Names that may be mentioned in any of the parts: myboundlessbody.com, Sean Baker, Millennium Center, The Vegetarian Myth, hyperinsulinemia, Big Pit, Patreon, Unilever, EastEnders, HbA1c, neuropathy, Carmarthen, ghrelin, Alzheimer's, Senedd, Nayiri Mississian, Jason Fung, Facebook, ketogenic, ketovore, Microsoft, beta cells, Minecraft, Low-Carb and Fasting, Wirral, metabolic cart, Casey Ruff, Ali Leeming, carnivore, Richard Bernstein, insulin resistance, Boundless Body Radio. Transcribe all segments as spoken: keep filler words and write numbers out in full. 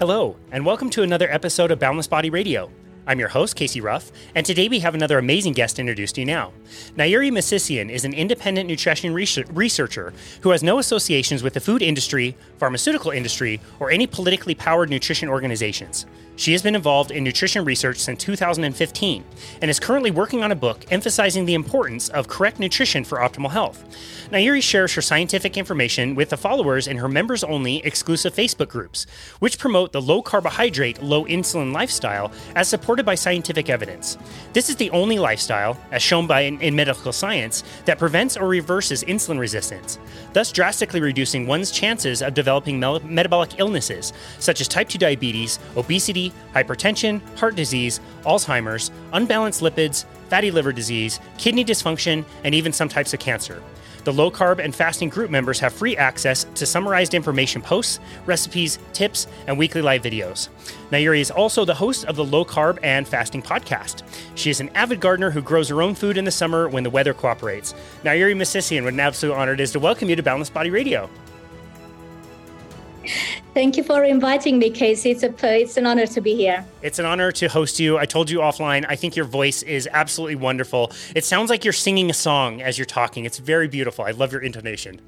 Hello, and welcome to another episode of Boundless Body Radio. I'm your host, Casey Ruff, and today we have another amazing guest to introduce to you now. Nayiri Mississian is an independent nutrition researcher who has no associations with the food industry, pharmaceutical industry, or any politically powered nutrition organizations. She has been involved in nutrition research since two thousand fifteen and is currently working on a book emphasizing the importance of correct nutrition for optimal health. Nayiri shares her scientific information with the followers in her members-only exclusive Facebook groups, which promote the low-carbohydrate, low-insulin lifestyle as supported by scientific evidence. This is the only lifestyle, as shown by in, in medical science, that prevents or reverses insulin resistance, thus drastically reducing one's chances of developing mel- metabolic illnesses such as type two diabetes, obesity, hypertension, heart disease, Alzheimer's, unbalanced lipids, fatty liver disease, kidney dysfunction, and even some types of cancer. The Low Carb and Fasting group members have free access to summarized information posts, recipes, tips, and weekly live videos. Nayiri is also the host of the Low Carb and Fasting Podcast. She is an avid gardener who grows her own food in the summer when the weather cooperates. Nayiri Mississian, what an absolute honor it is to welcome you to Boundless Body Radio. Thank you for inviting me, Casey. It's a it's an honor to be here. It's an honor to host you. I told you offline, I think your voice is absolutely wonderful. It sounds like you're singing a song as you're talking. It's very beautiful. I love your intonation.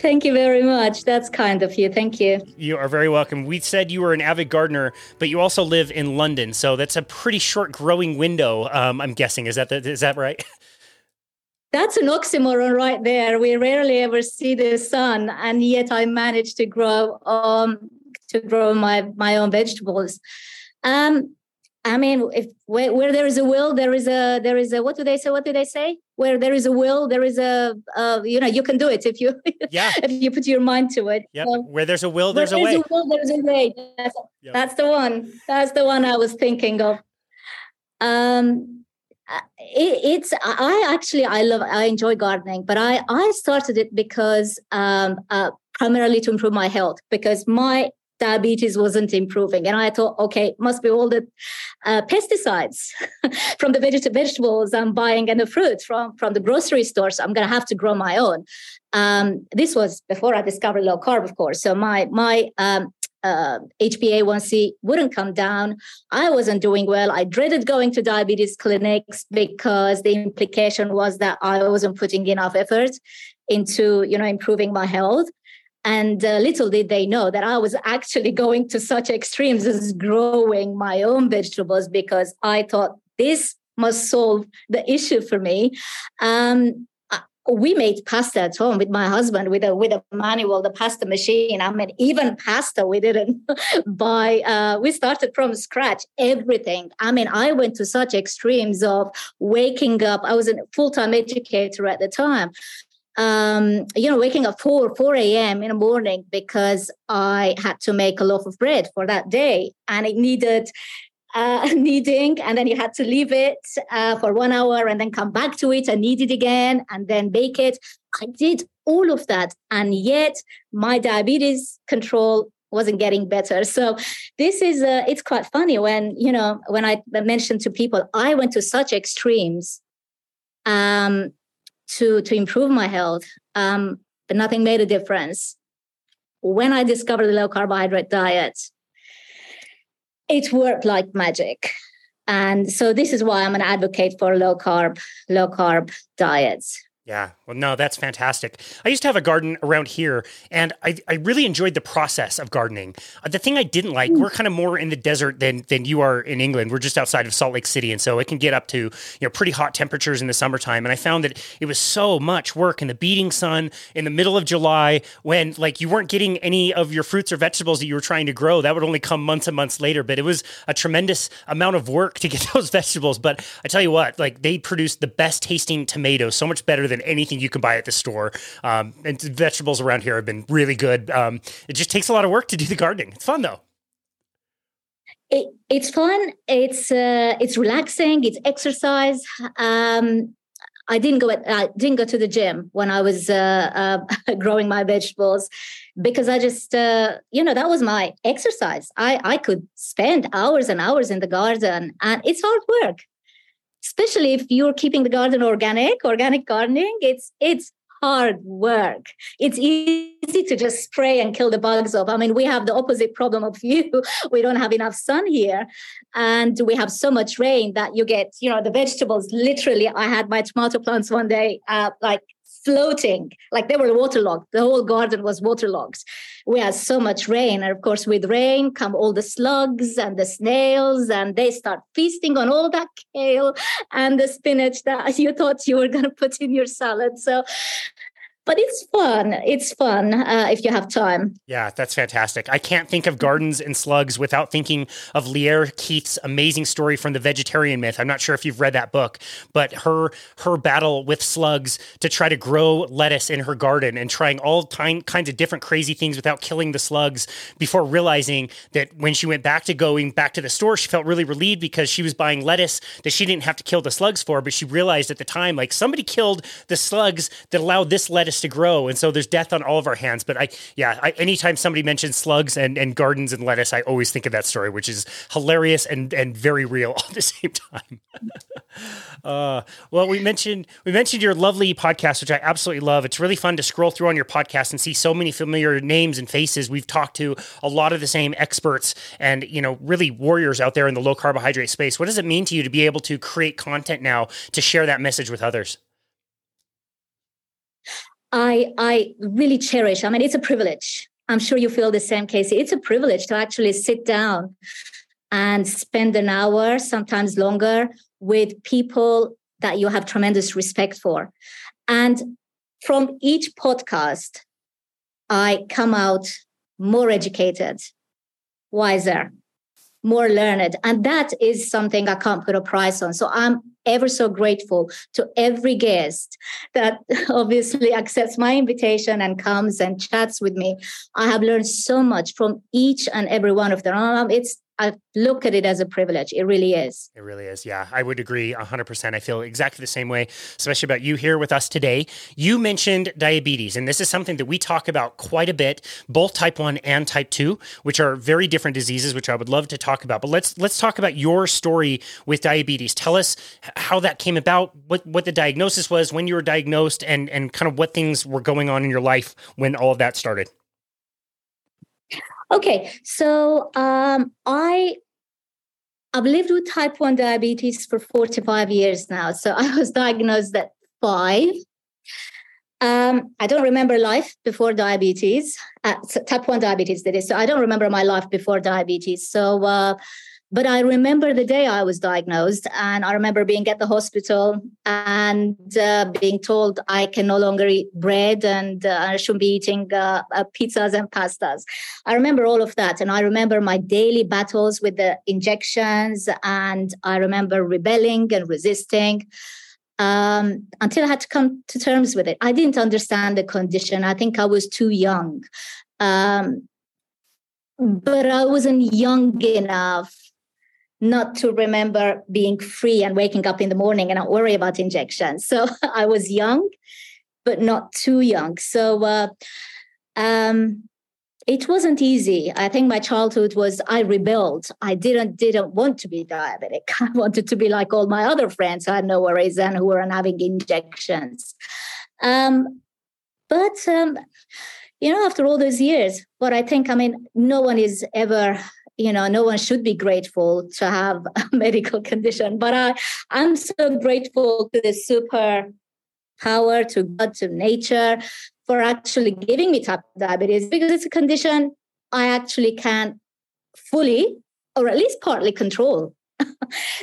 Thank you very much. That's kind of you. Thank you. You are very welcome. We said you were an avid gardener, but you also live in London. So that's a pretty short growing window, um, I'm guessing. Is that the, is that right? That's an oxymoron right there. We rarely ever see the sun, and yet I managed to grow um to grow my, my own vegetables. Um, I mean, if where, where there is a will, there is a there is a what do they say? What do they say? Where there is a will, there is a uh, you know you can do it if you yeah. if you put your mind to it. Yeah. So, where there's a will, there's a way. Where there's a will, there's a way. That's, yep. that's the one. That's the one I was thinking of. Um. It, it's I actually I love I enjoy gardening, but I, I started it because um, uh, primarily to improve my health, because my diabetes wasn't improving, and I thought, okay, must be all the uh, pesticides from the vegeta- vegetables I'm buying and the fruit from from the grocery store. So I'm going to have to grow my own. Um, this was before I discovered low carb, of course. So my my um, Uh, H b A one c wouldn't come down. I wasn't doing well. I dreaded going to diabetes clinics because the implication was that I wasn't putting enough effort into, you know, improving my health. And uh, little did they know that I was actually going to such extremes as growing my own vegetables, because I thought this must solve the issue for me. Um, We made pasta at home with my husband with a with a manual, the pasta machine. I mean, even pasta we didn't buy. Uh, we started from scratch, everything. I mean, I went to such extremes of waking up. I was a full-time educator at the time. Um, you know, waking up four a.m. in the morning because I had to make a loaf of bread for that day, and it needed... Uh, kneading, and then you had to leave it uh, for one hour and then come back to it and knead it again and then bake it. I did all of that, and yet my diabetes control wasn't getting better. So this is, uh, it's quite funny when, you know, when I mentioned to people, I went to such extremes um, to, to improve my health, um, but nothing made a difference. When I discovered the low carbohydrate diet, it worked like magic. And so this is why I'm an advocate for low carb, low carb diets. Yeah. Well, no, that's fantastic. I used to have a garden around here, and I, I really enjoyed the process of gardening. The thing I didn't like, we're kind of more in the desert than than you are in England. We're just outside of Salt Lake City, and so it can get up to, you know, pretty hot temperatures in the summertime. And I found that it was so much work in the beating sun in the middle of July when, like, you weren't getting any of your fruits or vegetables that you were trying to grow. That would only come months and months later, but it was a tremendous amount of work to get those vegetables. But I tell you what, like, they produced the best tasting tomatoes, so much better than anything you can buy at the store. Um, and vegetables around here have been really good. Um, it just takes a lot of work to do the gardening. It's fun though. It, it's fun. It's, uh, it's relaxing. It's exercise. Um, I didn't go at, I didn't go to the gym when I was uh, uh, growing my vegetables, because I just, uh, you know, that was my exercise. I, I could spend hours and hours in the garden, and it's hard work. Especially if you're keeping the garden organic, organic gardening, it's it's hard work. It's easy to just spray and kill the bugs off. I mean, we have the opposite problem of you. We don't have enough sun here. And we have so much rain that you get, you know, the vegetables. Literally, I had my tomato plants one day, uh, like, floating, like they were waterlogged. The whole garden was waterlogged. We had so much rain. And of course, with rain come all the slugs and the snails, and they start feasting on all that kale and the spinach that you thought you were going to put in your salad. So, but it's fun. It's fun uh, if you have time. Yeah, that's fantastic. I can't think of gardens and slugs without thinking of Lear Keith's amazing story from The Vegetarian Myth. I'm not sure if you've read that book, but her her battle with slugs to try to grow lettuce in her garden and trying all time, kinds of different crazy things without killing the slugs before realizing that when she went back to going back to the store, she felt really relieved because she was buying lettuce that she didn't have to kill the slugs for. But she realized at the time, like, somebody killed the slugs that allowed this lettuce to grow. And so there's death on all of our hands. But I, yeah, I, anytime somebody mentions slugs and, and gardens and lettuce, I always think of that story, which is hilarious and, and very real all at the same time. uh, well, we mentioned, we mentioned your lovely podcast, which I absolutely love. It's really fun to scroll through on your podcast and see so many familiar names and faces. We've talked to a lot of the same experts and, you know, really warriors out there in the low carbohydrate space. What does it mean to you to be able to create content now to share that message with others? I, I really cherish. I mean, it's a privilege. I'm sure you feel the same, Casey. It's a privilege to actually sit down and spend an hour, sometimes longer, with people that you have tremendous respect for. And from each podcast, I come out more educated, wiser, more learned. And that is something I can't put a price on. So I'm ever so grateful to every guest that obviously accepts my invitation and comes and chats with me. I have learned so much from each and every one of them. It's I look at it as a privilege. It really is. It really is. Yeah, I would agree one hundred percent. I feel exactly the same way, especially about you here with us today. You mentioned diabetes, and this is something that we talk about quite a bit, both type one and type two, which are very different diseases, which I would love to talk about. But let's let's talk about your story with diabetes. Tell us how that came about, what, what the diagnosis was, when you were diagnosed, and, and kind of what things were going on in your life when all of that started. Okay, so um, I, I've lived with type one diabetes for forty-five years now. So I was diagnosed at five. Um, I don't remember life before diabetes, uh, so type one diabetes that is. So I don't remember my life before diabetes. So, uh, but I remember the day I was diagnosed, and I remember being at the hospital and uh, being told I can no longer eat bread and uh, I shouldn't be eating uh, uh, pizzas and pastas. I remember all of that. And I remember my daily battles with the injections, and I remember rebelling and resisting um, until I had to come to terms with it. I didn't understand the condition. I think I was too young. Um, but I wasn't young enough not to remember being free and waking up in the morning and not worry about injections. So I was young, but not too young. So uh, um, it wasn't easy. I think my childhood was, I rebelled. I didn't didn't want to be diabetic. I wanted to be like all my other friends who had no worries and who weren't having injections. Um, but, um, you know, after all those years, what I think, I mean, no one is ever... You know, no one should be grateful to have a medical condition. But I, I'm so grateful to the super power, to God, to nature, for actually giving me type two diabetes, because it's a condition I actually can fully, or at least partly, control.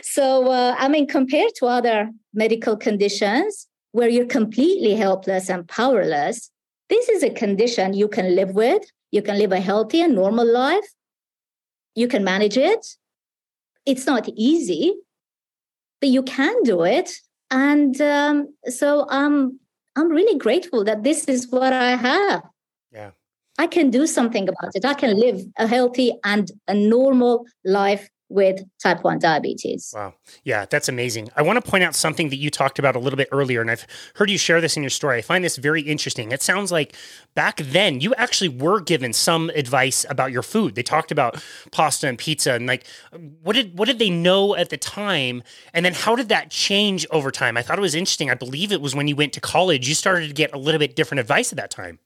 So, uh, I mean, compared to other medical conditions where you're completely helpless and powerless, this is a condition you can live with. You can live a healthy and normal life. You can manage it. It's not easy, but you can do it. And um, so I'm, I'm really grateful that this is what I have. Yeah, I can do something about it. I can live a healthy and a normal life with type one diabetes. Wow. Yeah, that's amazing. I want to point out something that you talked about a little bit earlier, and I've heard you share this in your story. I find this very interesting. It sounds like back then you actually were given some advice about your food. They talked about pasta and pizza, and like, what did what did they know at the time? And then how did that change over time? I thought it was interesting. I believe it was when you went to college, you started to get a little bit different advice at that time.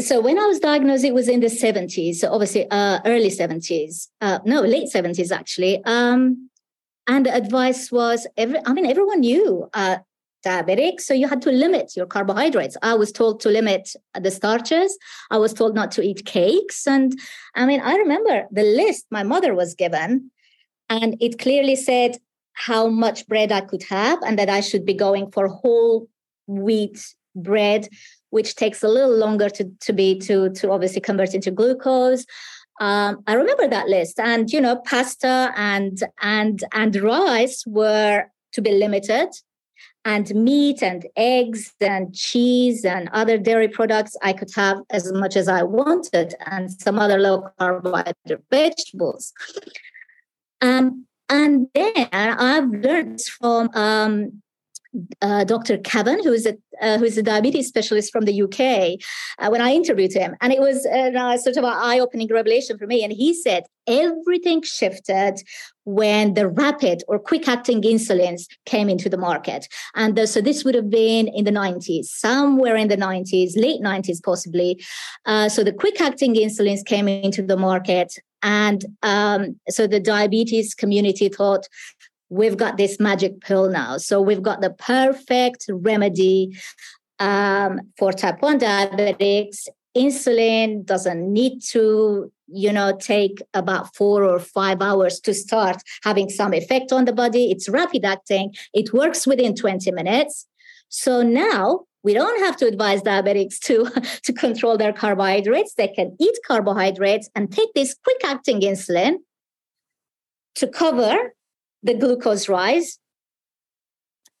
So when I was diagnosed, it was in the seventies, so obviously uh, early seventies, uh, no, late seventies, actually. Um, and the advice was, every, I mean, everyone knew uh, diabetic, so you had to limit your carbohydrates. I was told to limit the starches. I was told not to eat cakes. And I mean, I remember the list my mother was given, and it clearly said how much bread I could have and that I should be going for whole wheat bread, which takes a little longer to, to be to, to obviously convert into glucose. Um, I remember that list, and you know, pasta and and and rice were to be limited, and meat and eggs and cheese and other dairy products I could have as much as I wanted, and some other low carbohydrate vegetables. Um, and then I've learned from um, Uh, Doctor Cavan, who is a uh, who is a diabetes specialist from the U K, uh, when I interviewed him, and it was uh, sort of an eye-opening revelation for me. And he said everything shifted when the rapid or quick-acting insulins came into the market, and the, so this would have been in the nineties, somewhere in the nineties, late nineties possibly. Uh, so the quick-acting insulins came into the market, and um, so the diabetes community thought, we've got this magic pill now. So we've got the perfect remedy um, for type one diabetics. Insulin doesn't need to, you know, take about four or five hours to start having some effect on the body. It's rapid acting. It works within twenty minutes. So now we don't have to advise diabetics to, to control their carbohydrates. They can eat carbohydrates and take this quick-acting insulin to cover the glucose rise,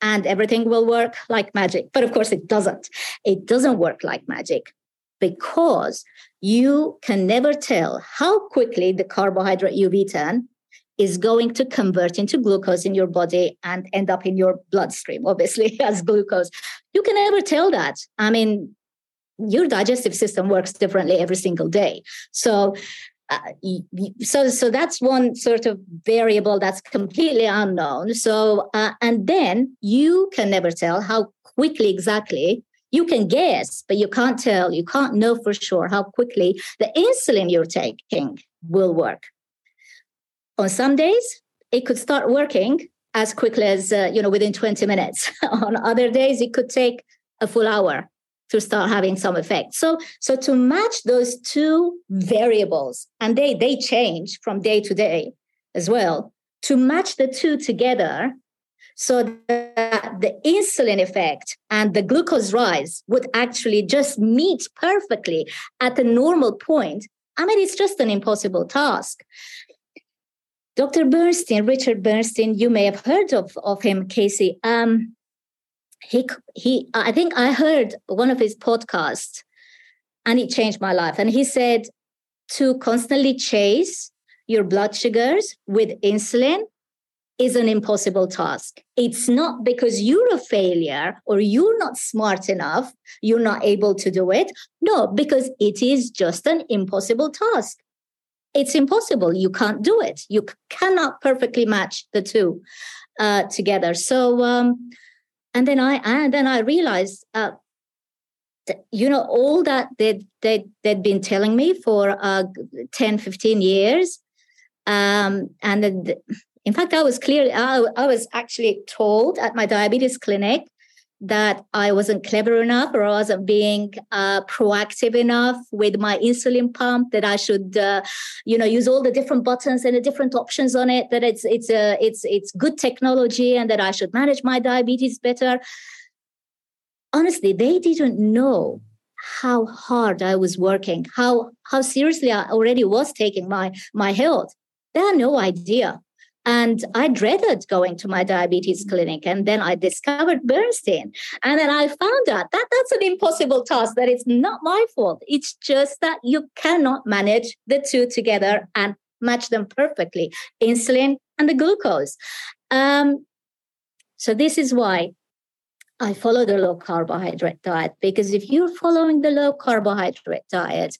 and everything will work like magic. But of course it doesn't. It doesn't work like magic, because you can never tell how quickly the carbohydrate you've eaten is going to convert into glucose in your body and end up in your bloodstream, obviously, as glucose. You can never tell that. I mean, your digestive system works differently every single day. So Uh, so so that's one sort of variable that's completely unknown. So uh, and then you can never tell how quickly exactly. You can guess, but you can't tell, you can't know for sure how quickly the insulin you're taking will work. On some days, it could start working as quickly as, uh, you know, within twenty minutes. On other days, it could take a full hour to start having some effect. So, so to match those two variables, and they, they change from day to day as well, to match the two together so that the insulin effect and the glucose rise would actually just meet perfectly at a normal point. I mean, it's just an impossible task. Doctor Bernstein, Richard Bernstein, you may have heard of, of him, Casey. Um, He, he. I think I heard one of his podcasts, and it changed my life. And he said to constantly chase your blood sugars with insulin is an impossible task. It's not because you're a failure or you're not smart enough, you're not able to do it. No, because it is just an impossible task. It's impossible. You can't do it. You cannot perfectly match the two uh, together. So, um, And then I and then I realized, uh, that, you know, all that they'd, they'd, they'd been telling me for uh, ten, fifteen years. Um, and the, in fact, I was clear, I, I was actually told at my diabetes clinic that I wasn't clever enough, or I wasn't being uh, proactive enough with my insulin pump, that I should, uh, you know, use all the different buttons and the different options on it, that it's it's a, it's it's good technology, and that I should manage my diabetes better. Honestly, they didn't know how hard I was working, how how seriously I already was taking my my health. They had no idea. And I dreaded going to my diabetes clinic. And then I discovered Bernstein. And then I found out that that's an impossible task, that it's not my fault. It's just that you cannot manage the two together and match them perfectly, insulin and the glucose. Um, so this is why I follow the low carbohydrate diet, because if you're following the low carbohydrate diet,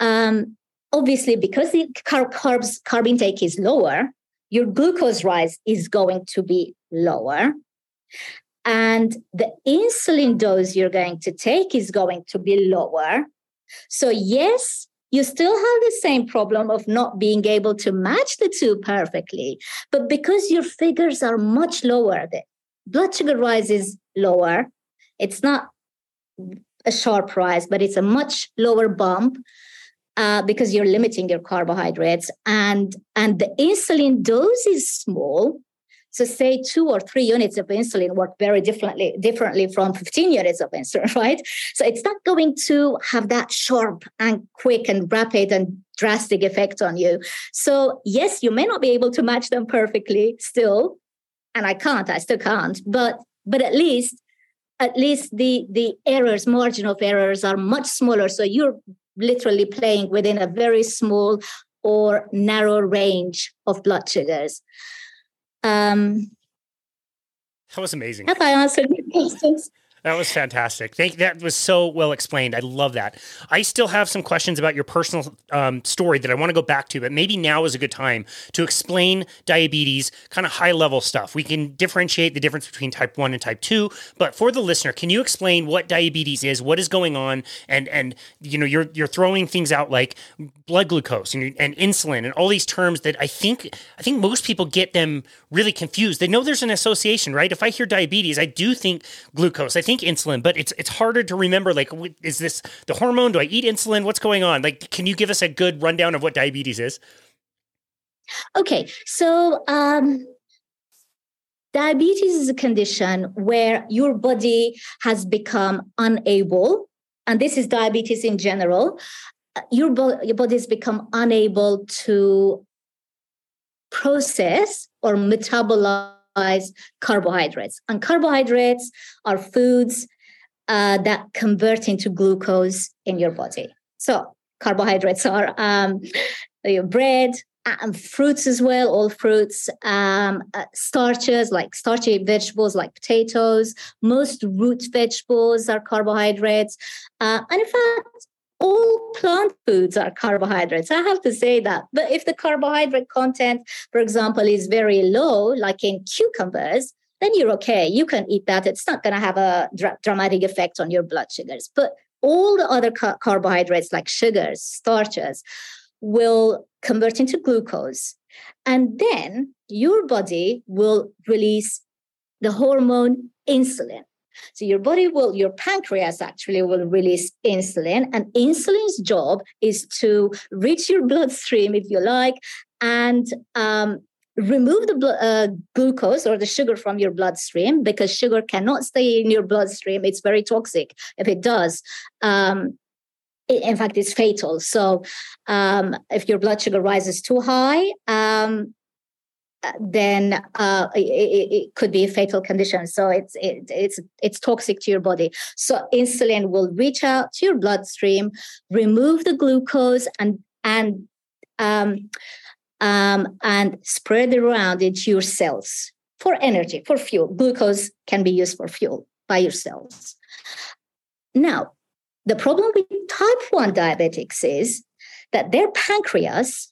um, obviously because the carb, carbs, carb intake is lower, your glucose rise is going to be lower. And the insulin dose you're going to take is going to be lower. So yes, you still have the same problem of not being able to match the two perfectly, but because your figures are much lower, the blood sugar rise is lower. It's not a sharp rise, but it's a much lower bump uh, because you're limiting your carbohydrates, and, and the insulin dose is small. So say two or three units of insulin work very differently, differently from fifteen units of insulin, right? So it's not going to have that sharp and quick and rapid and drastic effect on you. So yes, you may not be able to match them perfectly still, and I can't, I still can't, but but at least at least the the errors, margin of errors are much smaller. So you're literally playing within a very small or narrow range of blood sugars. Um, that was amazing. Have I answered your questions? That was fantastic. Thank, that was so well explained. I love that. I still have some questions about your personal um, story that I want to go back to, but maybe now is a good time to explain diabetes, kind of high-level stuff. We can differentiate the difference between type one and type two, but for the listener, can you explain what diabetes is, what is going on, and and you know, you're you're throwing things out like blood glucose and, and insulin and all these terms that I think I think most people get them really confused. They know there's an association, right? If I hear diabetes, I do think glucose. I think insulin, but it's it's harder to remember, like, is this the hormone? Do I eat insulin? What's going on? Like, can you give us a good rundown of what diabetes is? Okay, so um, diabetes is a condition where your body has become unable, and this is diabetes in general, your, bo- your body has become unable to process or metabolize carbohydrates. And carbohydrates are foods uh, that convert into glucose in your body. So carbohydrates are um, your bread and fruits as well, all fruits, um, uh, starches like starchy vegetables like potatoes, most root vegetables are carbohydrates. Uh, and in fact, all plant foods are carbohydrates. I have to say that. But if the carbohydrate content, for example, is very low, like in cucumbers, then you're okay. You can eat that. It's not going to have a dra- dramatic effect on your blood sugars. But all the other ca- carbohydrates like sugars, starches, will convert into glucose. And then your body will release the hormone insulin. So your body will, your pancreas actually will release insulin, and insulin's job is to reach your bloodstream, if you like, and um, remove the bl- uh, glucose or the sugar from your bloodstream, because sugar cannot stay in your bloodstream. It's very toxic. If it does, um, it, in fact, it's fatal. So um, if your blood sugar rises too high, um, then uh, it, it could be a fatal condition. So it's it, it's it's toxic to your body. So insulin will reach out to your bloodstream, remove the glucose, and and um, um, and spread it around into your cells for energy, for fuel. Glucose can be used for fuel by your cells. Now, the problem with type one diabetics is that their pancreas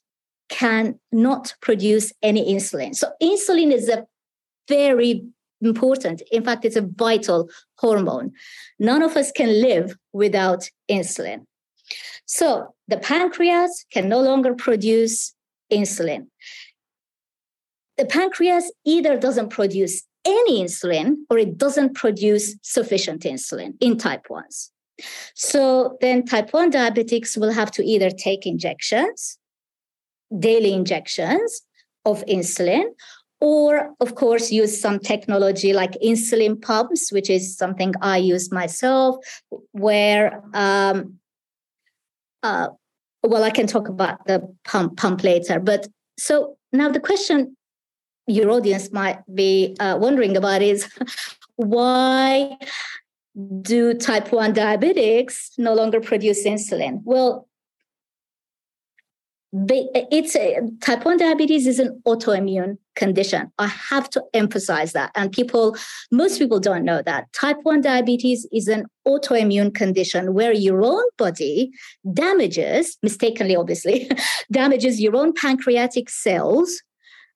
cannot produce any insulin. So insulin is a very important, in fact, it's a vital hormone. None of us can live without insulin. So the pancreas can no longer produce insulin. The pancreas either doesn't produce any insulin or it doesn't produce sufficient insulin in type ones. So then type one diabetics will have to either take injections, daily injections of insulin, or of course use some technology like insulin pumps, which is something I use myself, where um uh well I can talk about the pump pump later. But so now the question your audience might be uh, wondering about is why do type one diabetics no longer produce insulin? Well, They, it's a, type one diabetes is an autoimmune condition. I have to emphasize that. And people, most people don't know that. Type one diabetes is an autoimmune condition where your own body damages, mistakenly obviously, damages your own pancreatic cells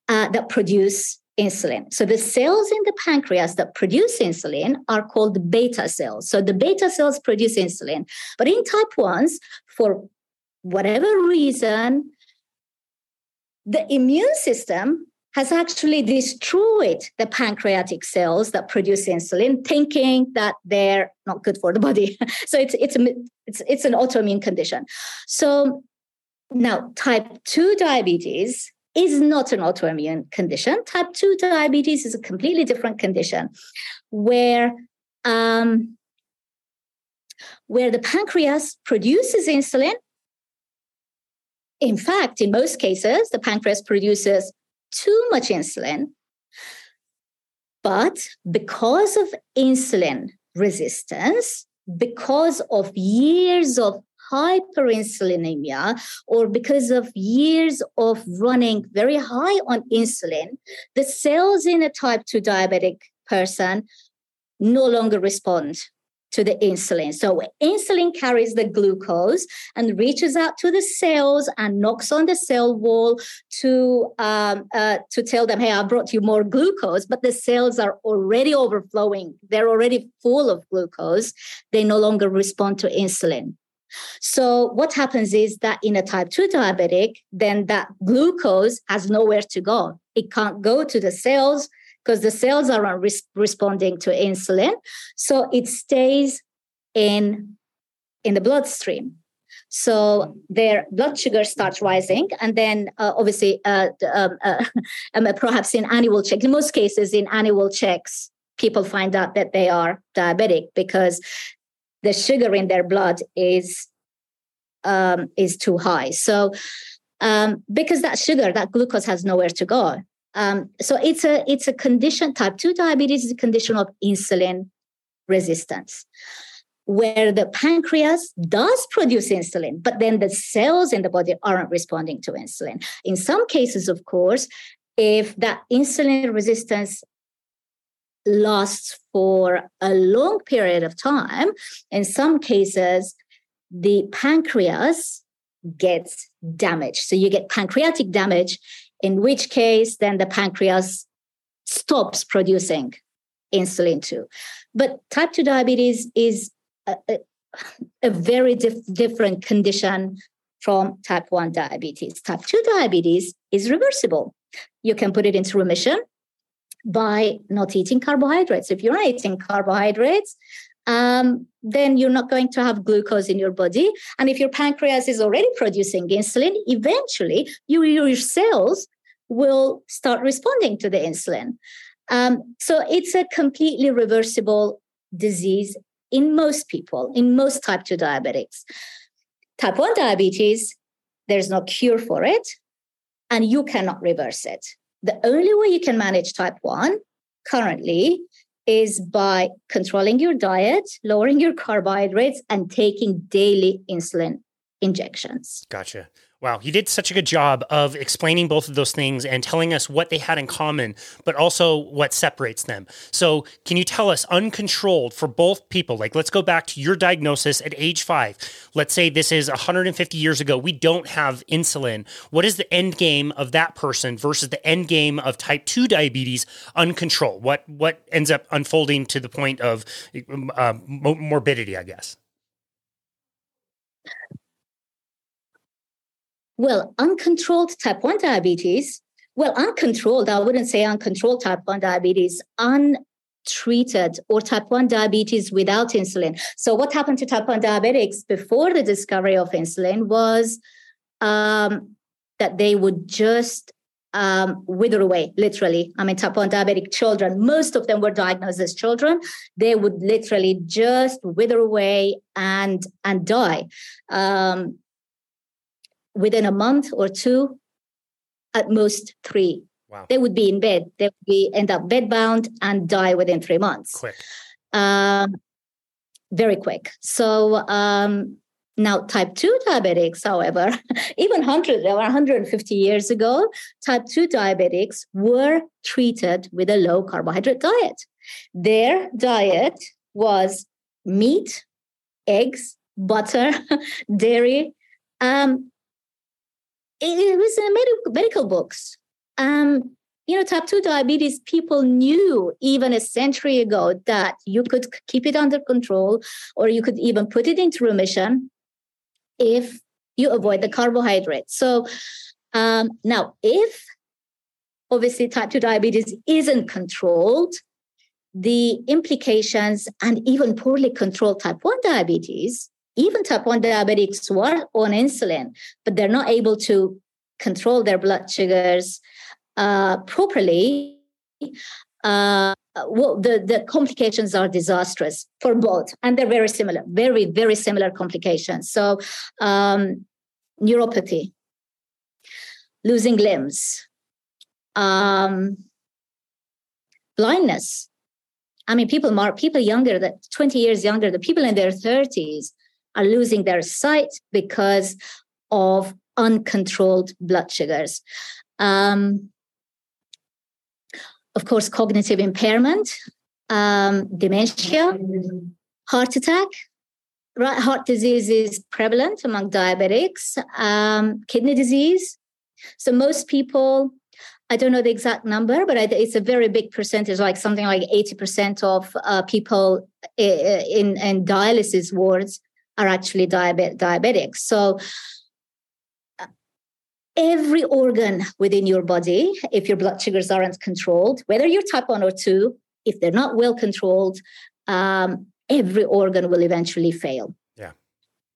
uh, that produce insulin. So the cells in the pancreas that produce insulin are called beta cells. So the beta cells produce insulin. But in type ones, for whatever reason, the immune system has actually destroyed the pancreatic cells that produce insulin, thinking that they're not good for the body. So it's it's a, it's it's an autoimmune condition. So now type two diabetes is not an autoimmune condition. Type two diabetes is a completely different condition where um, where the pancreas produces insulin. In fact, in most cases, the pancreas produces too much insulin. But because of insulin resistance, because of years of hyperinsulinemia, or because of years of running very high on insulin, the cells in a type two diabetic person no longer respond to the insulin. So insulin carries the glucose and reaches out to the cells and knocks on the cell wall to um, uh, to tell them, hey, I brought you more glucose, but the cells are already overflowing. They're already full of glucose. They no longer respond to insulin. So what happens is that in a type two diabetic, then that glucose has nowhere to go. It can't go to the cells, because the cells aren't res- responding to insulin. So it stays in, in the bloodstream. So their blood sugar starts rising. And then uh, obviously, uh, um, uh, um, perhaps in annual checks, in most cases in annual checks, people find out that they are diabetic because the sugar in their blood is, um, is too high. So um, because that sugar, that glucose has nowhere to go. Um, so it's a it's a condition, type two diabetes is a condition of insulin resistance, where the pancreas does produce insulin, but then the cells in the body aren't responding to insulin. In some cases, of course, if that insulin resistance lasts for a long period of time, in some cases, the pancreas gets damaged. So you get pancreatic damage, in which case, then the pancreas stops producing insulin too. But type two diabetes is a, a, a very diff- different condition from type one diabetes. Type two diabetes is reversible. You can put it into remission by not eating carbohydrates. If you're not eating carbohydrates, Um, then you're not going to have glucose in your body. And if your pancreas is already producing insulin, eventually you, your cells will start responding to the insulin. Um, so it's a completely reversible disease in most people, in most type two diabetics. Type one diabetes, there's no cure for it, and you cannot reverse it. The only way you can manage type one currently is by controlling your diet, lowering your carbohydrates, and taking daily insulin injections. Gotcha. Wow, you did such a good job of explaining both of those things and telling us what they had in common, but also what separates them. So can you tell us, uncontrolled for both people, like let's go back to your diagnosis at age five. Let's say this is one hundred fifty years ago. We don't have insulin. What is the end game of that person versus the end game of type two diabetes uncontrolled? What what ends up unfolding to the point of uh, morbidity, I guess? Well, uncontrolled type one diabetes, well, uncontrolled, I wouldn't say uncontrolled type one diabetes, untreated or type one diabetes without insulin. So what happened to type one diabetics before the discovery of insulin was um, that they would just um, wither away, literally. I mean, type one diabetic children, most of them were diagnosed as children. They would literally just wither away and, and die. Um, within a month or two, at most three. Wow. They would be in bed. They would be, end up bedbound and die within three months. Quick. Um, very quick. So um, Now, type two diabetics, however, even one hundred, one hundred fifty years ago, type two diabetics were treated with a low carbohydrate diet. Their diet was meat, eggs, butter, dairy. Um, it, it was in medical, medical books. Um, you know, type two diabetes, people knew even a century ago that you could keep it under control, or you could even put it into remission if you avoid the carbohydrates. So um, now, if obviously type two diabetes isn't controlled, the implications, and even poorly controlled type one diabetes, even type one diabetics who are on insulin, but they're not able to control their blood sugars uh, properly, uh, well, the, the complications are disastrous for both. And they're very similar, very, very similar complications. So um, neuropathy, losing limbs, um, blindness. I mean, people mark people younger, than twenty years younger, the people in their thirties are losing their sight because of uncontrolled blood sugars. Um, of course, cognitive impairment, um, dementia, heart attack, right? Heart disease is prevalent among diabetics, um, kidney disease. So most people, I don't know the exact number, but it's a very big percentage, like something like eighty percent of uh, people in, in dialysis wards are actually diabet- diabetics. So every organ within your body, if your blood sugars aren't controlled, whether you're type one or two, if they're not well controlled, um, every organ will eventually fail. Yeah.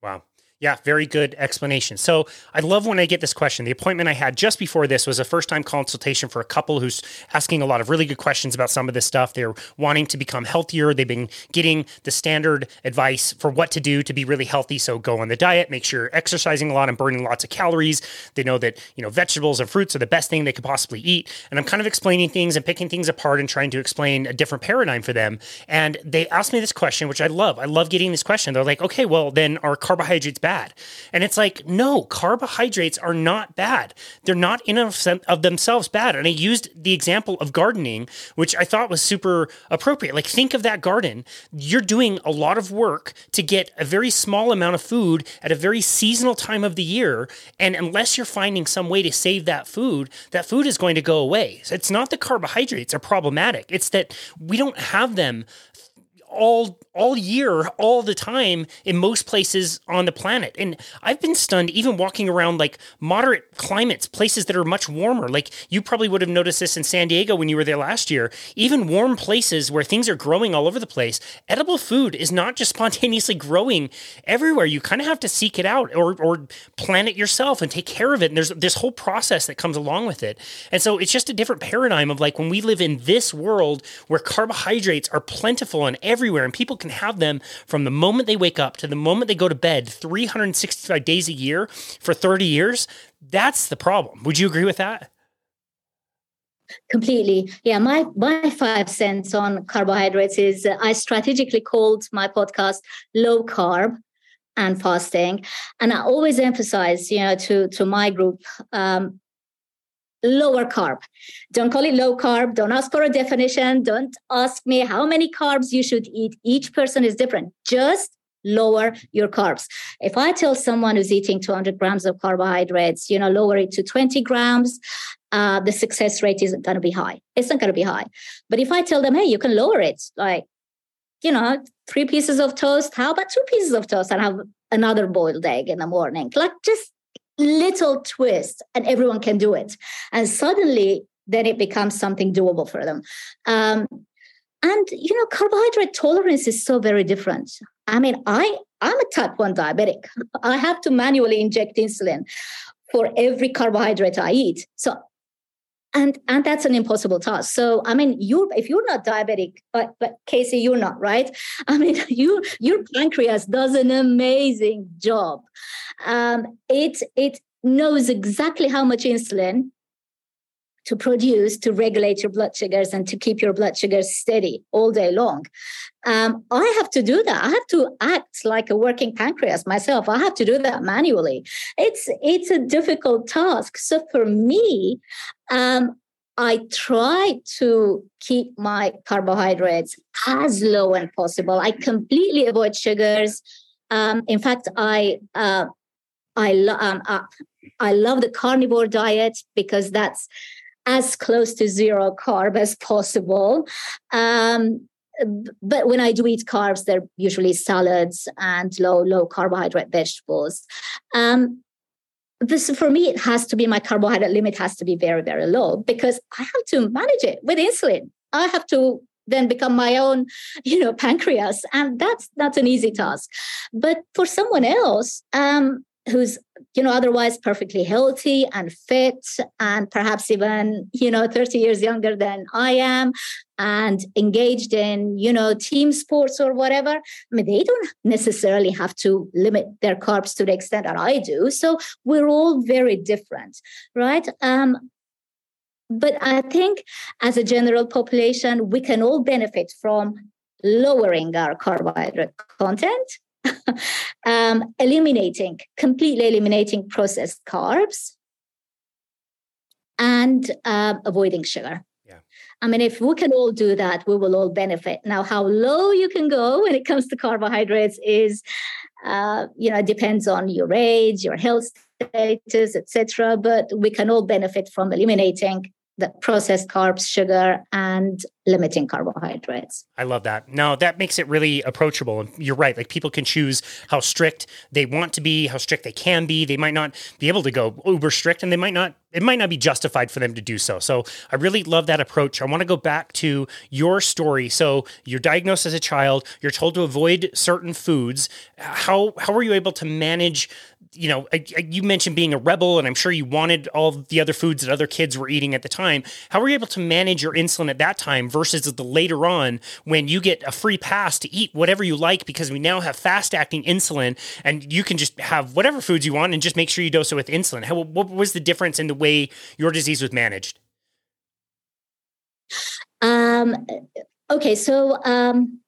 Wow. Yeah, very good explanation. So I love when I get this question. The appointment I had just before this was a first-time consultation for a couple who's asking a lot of really good questions about some of this stuff. They're wanting to become healthier. They've been getting the standard advice for what to do to be really healthy. So go on the diet, make sure you're exercising a lot and burning lots of calories. They know that, you know, vegetables and fruits are the best thing they could possibly eat. And I'm kind of explaining things and picking things apart and trying to explain a different paradigm for them. And they asked me this question, which I love. I love getting this question. They're like, okay, well, then are carbohydrates bad? Bad. And it's like, no, carbohydrates are not bad. They're not in and of themselves bad. And I used the example of gardening, which I thought was super appropriate. Like, think of that garden. You're doing a lot of work to get a very small amount of food at a very seasonal time of the year. And unless you're finding some way to save that food, that food is going to go away. So it's not that carbohydrates are problematic. It's that we don't have them all all year, all the time in most places on the planet. And I've been stunned even walking around like moderate climates, places that are much warmer. Like you probably would have noticed this in San Diego when you were there last year. Even warm places where things are growing all over the place, edible food is not just spontaneously growing everywhere. You kind of have to seek it out or or plant it yourself and take care of it. And there's this whole process that comes along with it. And so it's just a different paradigm of like when we live in this world where carbohydrates are plentiful and every everywhere, and people can have them from the moment they wake up to the moment they go to bed, three hundred sixty-five days a year for thirty years. That's the problem. Would you agree with that? Completely. Yeah. My, my five cents on carbohydrates is uh, I strategically called my podcast Low Carb and Fasting. And I always emphasize, you know, to, to my group, um, lower carb. Don't call it low carb. Don't ask for a definition. Don't ask me how many carbs you should eat. Each person is different. Just lower your carbs. If I tell someone who's eating two hundred grams of carbohydrates, you know, lower it to twenty grams, uh, the success rate isn't going to be high. It's not going to be high. But if I tell them, hey, you can lower it, like, you know, three pieces of toast. How about two pieces of toast and have another boiled egg in the morning? Like, just little twist, and everyone can do it. And suddenly then it becomes something doable for them. Um, and, you know, carbohydrate tolerance is so very different. I mean, I, I'm a type one diabetic. I have to manually inject insulin for every carbohydrate I eat. So, and, and that's an impossible task. So, I mean, you, if you're not diabetic, but, but Casey, you're not, right? I mean, you, your pancreas does an amazing job. Um, it, it knows exactly how much insulin to produce, to regulate your blood sugars and to keep your blood sugars steady all day long. Um, I have to do that. I have to act like a working pancreas myself. I have to do that manually. It's it's a difficult task. So for me, um, I try to keep my carbohydrates as low as possible. I completely avoid sugars. Um, in fact, I uh, I, lo- um, uh, I love the carnivore diet because that's as close to zero carb as possible. Um, but when I do eat carbs, they're usually salads and low, low carbohydrate vegetables. Um, this for me, it has to be my carbohydrate limit has to be very, very low because I have to manage it with insulin. I have to then become my own, you know, pancreas. And that's not an easy task. But for someone else, um, who's, you know, otherwise perfectly healthy and fit and perhaps even, you know, thirty years younger than I am and engaged in, you know, team sports or whatever. I mean, they don't necessarily have to limit their carbs to the extent that I do. So we're all very different, right? Um, but I think as a general population, we can all benefit from lowering our carbohydrate content. um, eliminating, completely eliminating processed carbs and uh, avoiding sugar. Yeah. I mean, if we can all do that, we will all benefit. Now, how low you can go when it comes to carbohydrates is, uh, you know, depends on your age, your health status, et cetera. But we can all benefit from eliminating the processed carbs, sugar, and limiting carbohydrates. I love that. No, that makes it really approachable. And you're right. Like people can choose how strict they want to be, how strict they can be. They might not be able to go uber strict and they might not, it might not be justified for them to do so. So I really love that approach. I want to go back to your story. So you're diagnosed as a child, you're told to avoid certain foods. How, how were you able to manage, you know, you mentioned being a rebel and I'm sure you wanted all the other foods that other kids were eating at the time. How were you able to manage your insulin at that time versus the later on when you get a free pass to eat whatever you like because we now have fast acting insulin and you can just have whatever foods you want and just make sure you dose it with insulin? How, what was the difference in the way your disease was managed? Um, okay. So, um,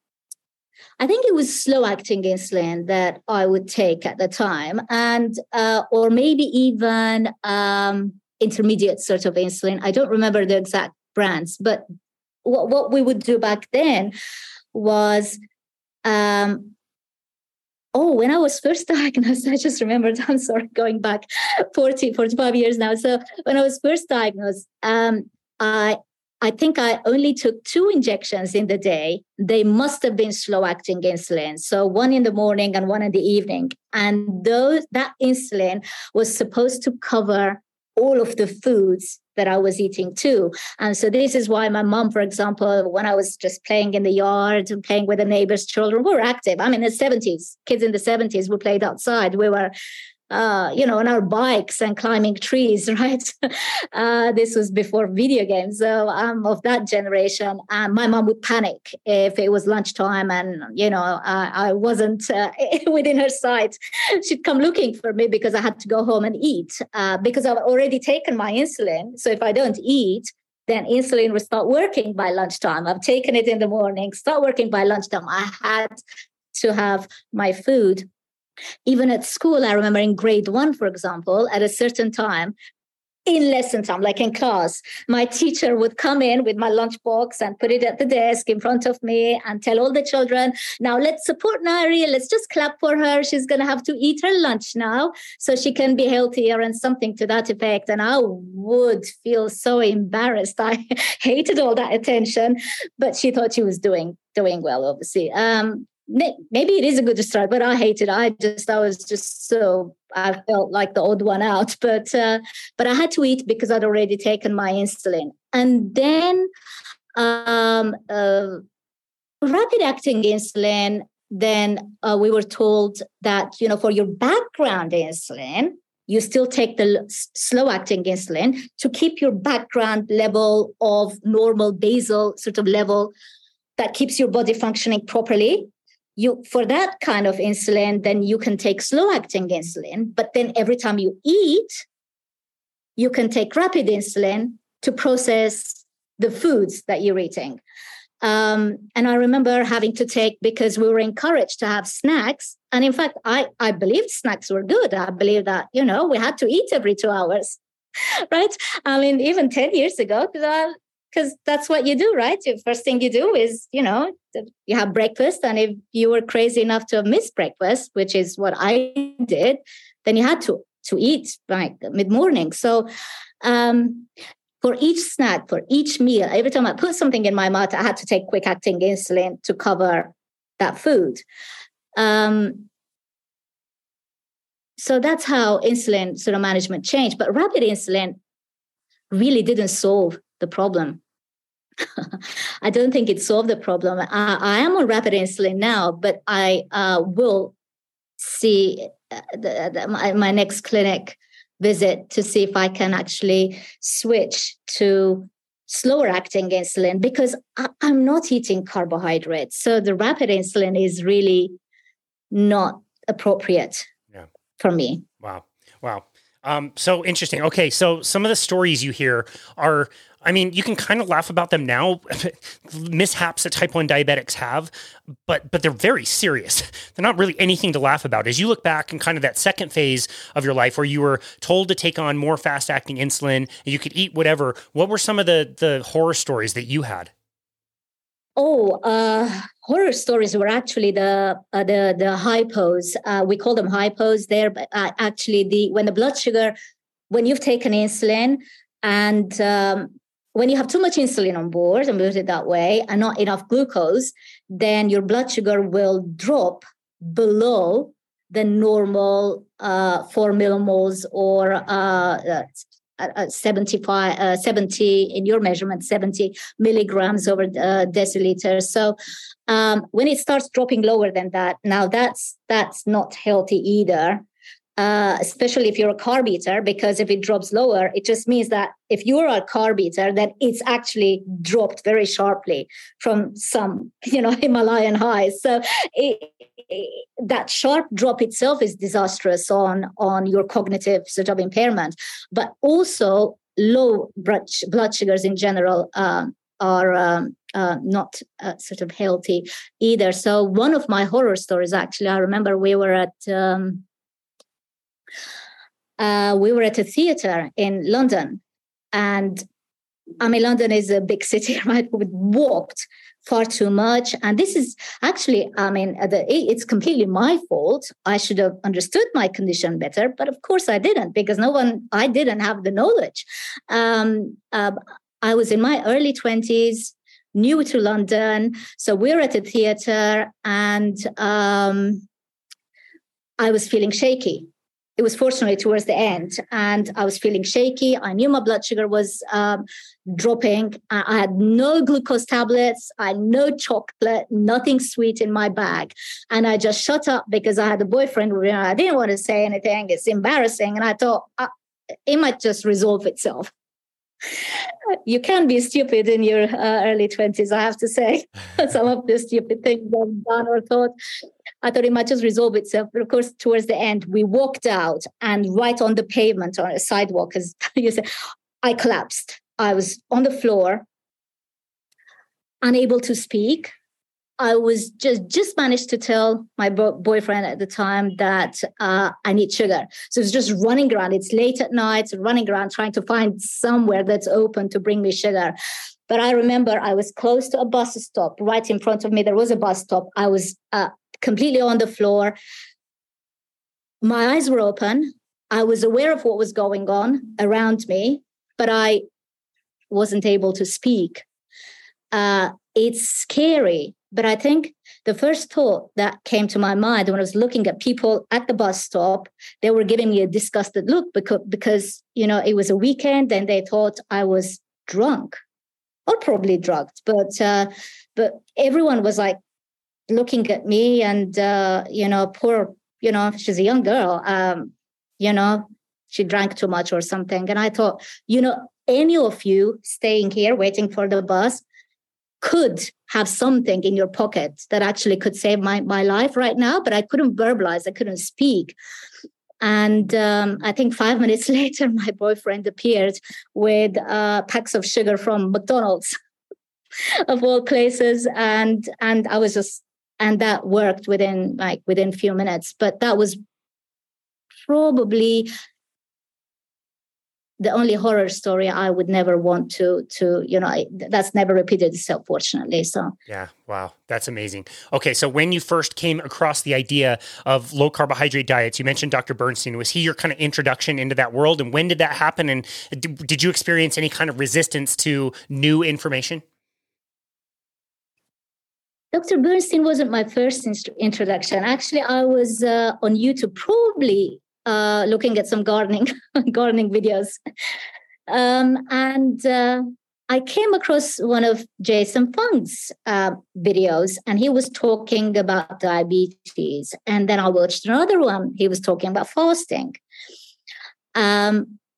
I think it was slow-acting insulin that I would take at the time, and uh, or maybe even um, intermediate sort of insulin. I don't remember the exact brands, but what, what we would do back then was, um, oh, when I was first diagnosed, I just remembered, I'm sorry, going back forty, forty-five years now. So when I was first diagnosed, um, I I think I only took two injections in the day. They must have been slow-acting insulin. So one in the morning and one in the evening. And those, that insulin was supposed to cover all of the foods that I was eating too. And so this is why my mom, for example, when I was just playing in the yard and playing with the neighbors' children, we were active. I mean, the seventies, kids in the seventies, we played outside. We were... Uh, you know, on our bikes and climbing trees, right? uh, this was before video games. So I'm of that generation. Um, my mom would panic if it was lunchtime and, you know, uh, I wasn't uh, within her sight. She'd come looking for me because I had to go home and eat uh, because I've already taken my insulin. So if I don't eat, then insulin will start working by lunchtime. I've taken it in the morning, start working by lunchtime. I had to have my food. Even at school, I remember in grade one, for example, at a certain time, in lesson time, like in class, my teacher would come in with my lunchbox and put it at the desk in front of me and tell all the children, now let's support Nayiri, let's just clap for her. She's going to have to eat her lunch now so she can be healthier and something to that effect. And I would feel so embarrassed. I hated all that attention, but she thought she was doing doing well, obviously. Um Maybe it is a good start, but I hated it. I just, I was just so, I felt like the odd one out. But uh, but I had to eat because I'd already taken my insulin. And then um, uh, rapid-acting insulin, then uh, we were told that, you know, for your background insulin, you still take the slow-acting insulin to keep your background level of normal basal sort of level that keeps your body functioning properly. You, for that kind of insulin, then you can take slow-acting insulin, but then every time you eat, you can take rapid insulin to process the foods that you're eating. Um, and I remember having to take, because we were encouraged to have snacks. And in fact, I, I believed snacks were good. I believed that, you know, we had to eat every two hours, right? I mean, even ten years ago, because that's what you do, right? The first thing you do is, you know, you have breakfast. And if you were crazy enough to have missed breakfast, which is what I did, then you had to, to eat like mid-morning. So, um, for each snack, for each meal, every time I put something in my mouth, I had to take quick-acting insulin to cover that food. Um, so that's how insulin sort of management changed. But rapid insulin really didn't solve the problem. I don't think it solved the problem. I, I am on rapid insulin now, but I uh, will see the, the, my, my next clinic visit to see if I can actually switch to slower acting insulin, because I, I'm not eating carbohydrates. So the rapid insulin is really not appropriate yeah. for me. Wow. Wow. Um, so interesting. Okay. So some of the stories you hear are, I mean, you can kind of laugh about them now, mishaps that type one diabetics have, but but they're very serious. They're not really anything to laugh about. As you look back in kind of that second phase of your life where you were told to take on more fast-acting insulin, and you could eat whatever, what were some of the, the horror stories that you had? Oh, uh, horror stories were actually the uh, the the hypos. Uh, we call them hypos. They're uh, actually the when the blood sugar, when you've taken insulin and... Um, When you have too much insulin on board, and put it that way, and not enough glucose, then your blood sugar will drop below the normal uh, four millimoles or uh, uh, seventy-five, uh, seventy in your measurement, seventy milligrams over uh, deciliter. So um, when it starts dropping lower than that, now that's that's not healthy either. Uh, especially if you're a carb eater, because if it drops lower, it just means that if you're a carb eater, then it's actually dropped very sharply from some, you know, Himalayan highs. So it, it, that sharp drop itself is disastrous on, on your cognitive sort of impairment. But also low blood sugars in general uh, are um, uh, not uh, sort of healthy either. So one of my horror stories, actually, I remember we were at... Um, Uh, we were at a theater in London, and I mean, London is a big city, right? We walked far too much. And this is actually, I mean, the, it's completely my fault. I should have understood my condition better, but of course I didn't, because no one, I didn't have the knowledge. Um, uh, I was in my early twenties, new to London. So we were at a theater, and um, I was feeling shaky. It was fortunately towards the end, and I was feeling shaky. I knew my blood sugar was um, dropping. I had no glucose tablets. I had no chocolate, nothing sweet in my bag. And I just shut up because I had a boyfriend. I didn't want to say anything. It's embarrassing. And I thought uh, it might just resolve itself. You can be stupid in your uh, early twenties, I have to say. Some of the stupid things I've done or thought, I thought it might just resolve itself. But of course, towards the end, we walked out, and right on the pavement on a sidewalk, as you say, I collapsed. I was on the floor, unable to speak. I was just, just managed to tell my bo- boyfriend at the time that uh, I need sugar. So it's just running around. It's late at night, running around, trying to find somewhere that's open to bring me sugar. But I remember I was close to a bus stop. Right in front of me, there was a bus stop. I was uh, completely on the floor. My eyes were open. I was aware of what was going on around me, but I wasn't able to speak. Uh, it's scary. But I think the first thought that came to my mind when I was looking at people at the bus stop, they were giving me a disgusted look because, because you know, it was a weekend and they thought I was drunk or probably drugged. But uh, but everyone was like looking at me and, uh, you know, poor, you know, she's a young girl, um, you know, she drank too much or something. And I thought, you know, any of you staying here waiting for the bus could have something in your pocket that actually could save my, my life right now, but I couldn't verbalize, I couldn't speak. And um, I think five minutes later, my boyfriend appeared with uh, packs of sugar from McDonald's, of all places. And and I was just, and that worked within like within a few minutes. But that was probably the only horror story I would never want to, to, you know, I, that's never repeated itself, fortunately. So, yeah. Wow. That's amazing. Okay. So when you first came across the idea of low carbohydrate diets, you mentioned Doctor Bernstein. Was he your kind of introduction into that world? And when did that happen? And did, did you experience any kind of resistance to new information? Doctor Bernstein wasn't my first inst- introduction. Actually, I was uh, on YouTube, probably Uh, looking at some gardening, gardening videos. Um, and uh, I came across one of Jason Fung's uh, videos, and he was talking about diabetes. And then I watched another one. He was talking about fasting. Um,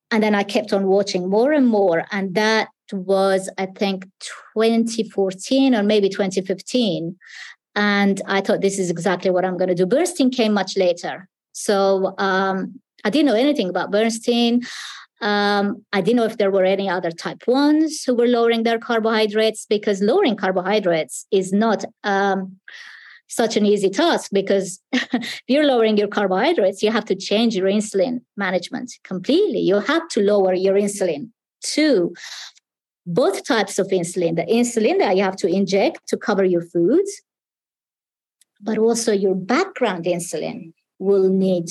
and then I kept on watching more and more. And that was, I think, twenty fourteen or maybe twenty fifteen. And I thought, this is exactly what I'm going to do. Bernstein came much later. So um, I didn't know anything about Bernstein. Um, I didn't know if there were any other type ones who were lowering their carbohydrates, because lowering carbohydrates is not um, such an easy task, because if you're lowering your carbohydrates, you have to change your insulin management completely. You have to lower your insulin to both types of insulin, the insulin that you have to inject to cover your food, but also your background insulin will need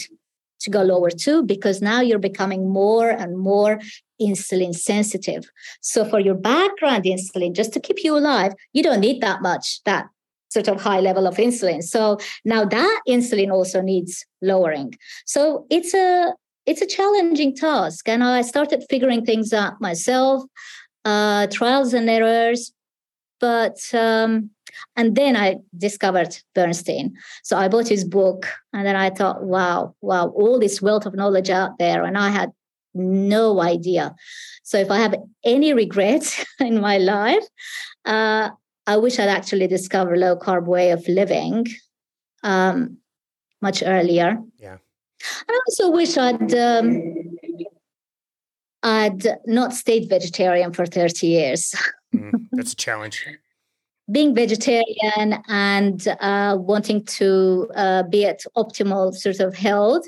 to go lower too, because now you're becoming more and more insulin sensitive. So for your background insulin, just to keep you alive, you don't need that much, that sort of high level of insulin. So now that insulin also needs lowering. So it's a it's a challenging task. And I started figuring things out myself, uh, trials and errors. But um, and then I discovered Bernstein. So I bought his book, and then I thought, wow, wow, all this wealth of knowledge out there, and I had no idea. So if I have any regrets in my life, uh, I wish I'd actually discovered low carb way of living um, much earlier. Yeah, and I also wish I'd um, I'd not stayed vegetarian for thirty years. Mm, that's a challenge. Being vegetarian and uh, wanting to uh, be at optimal sort of health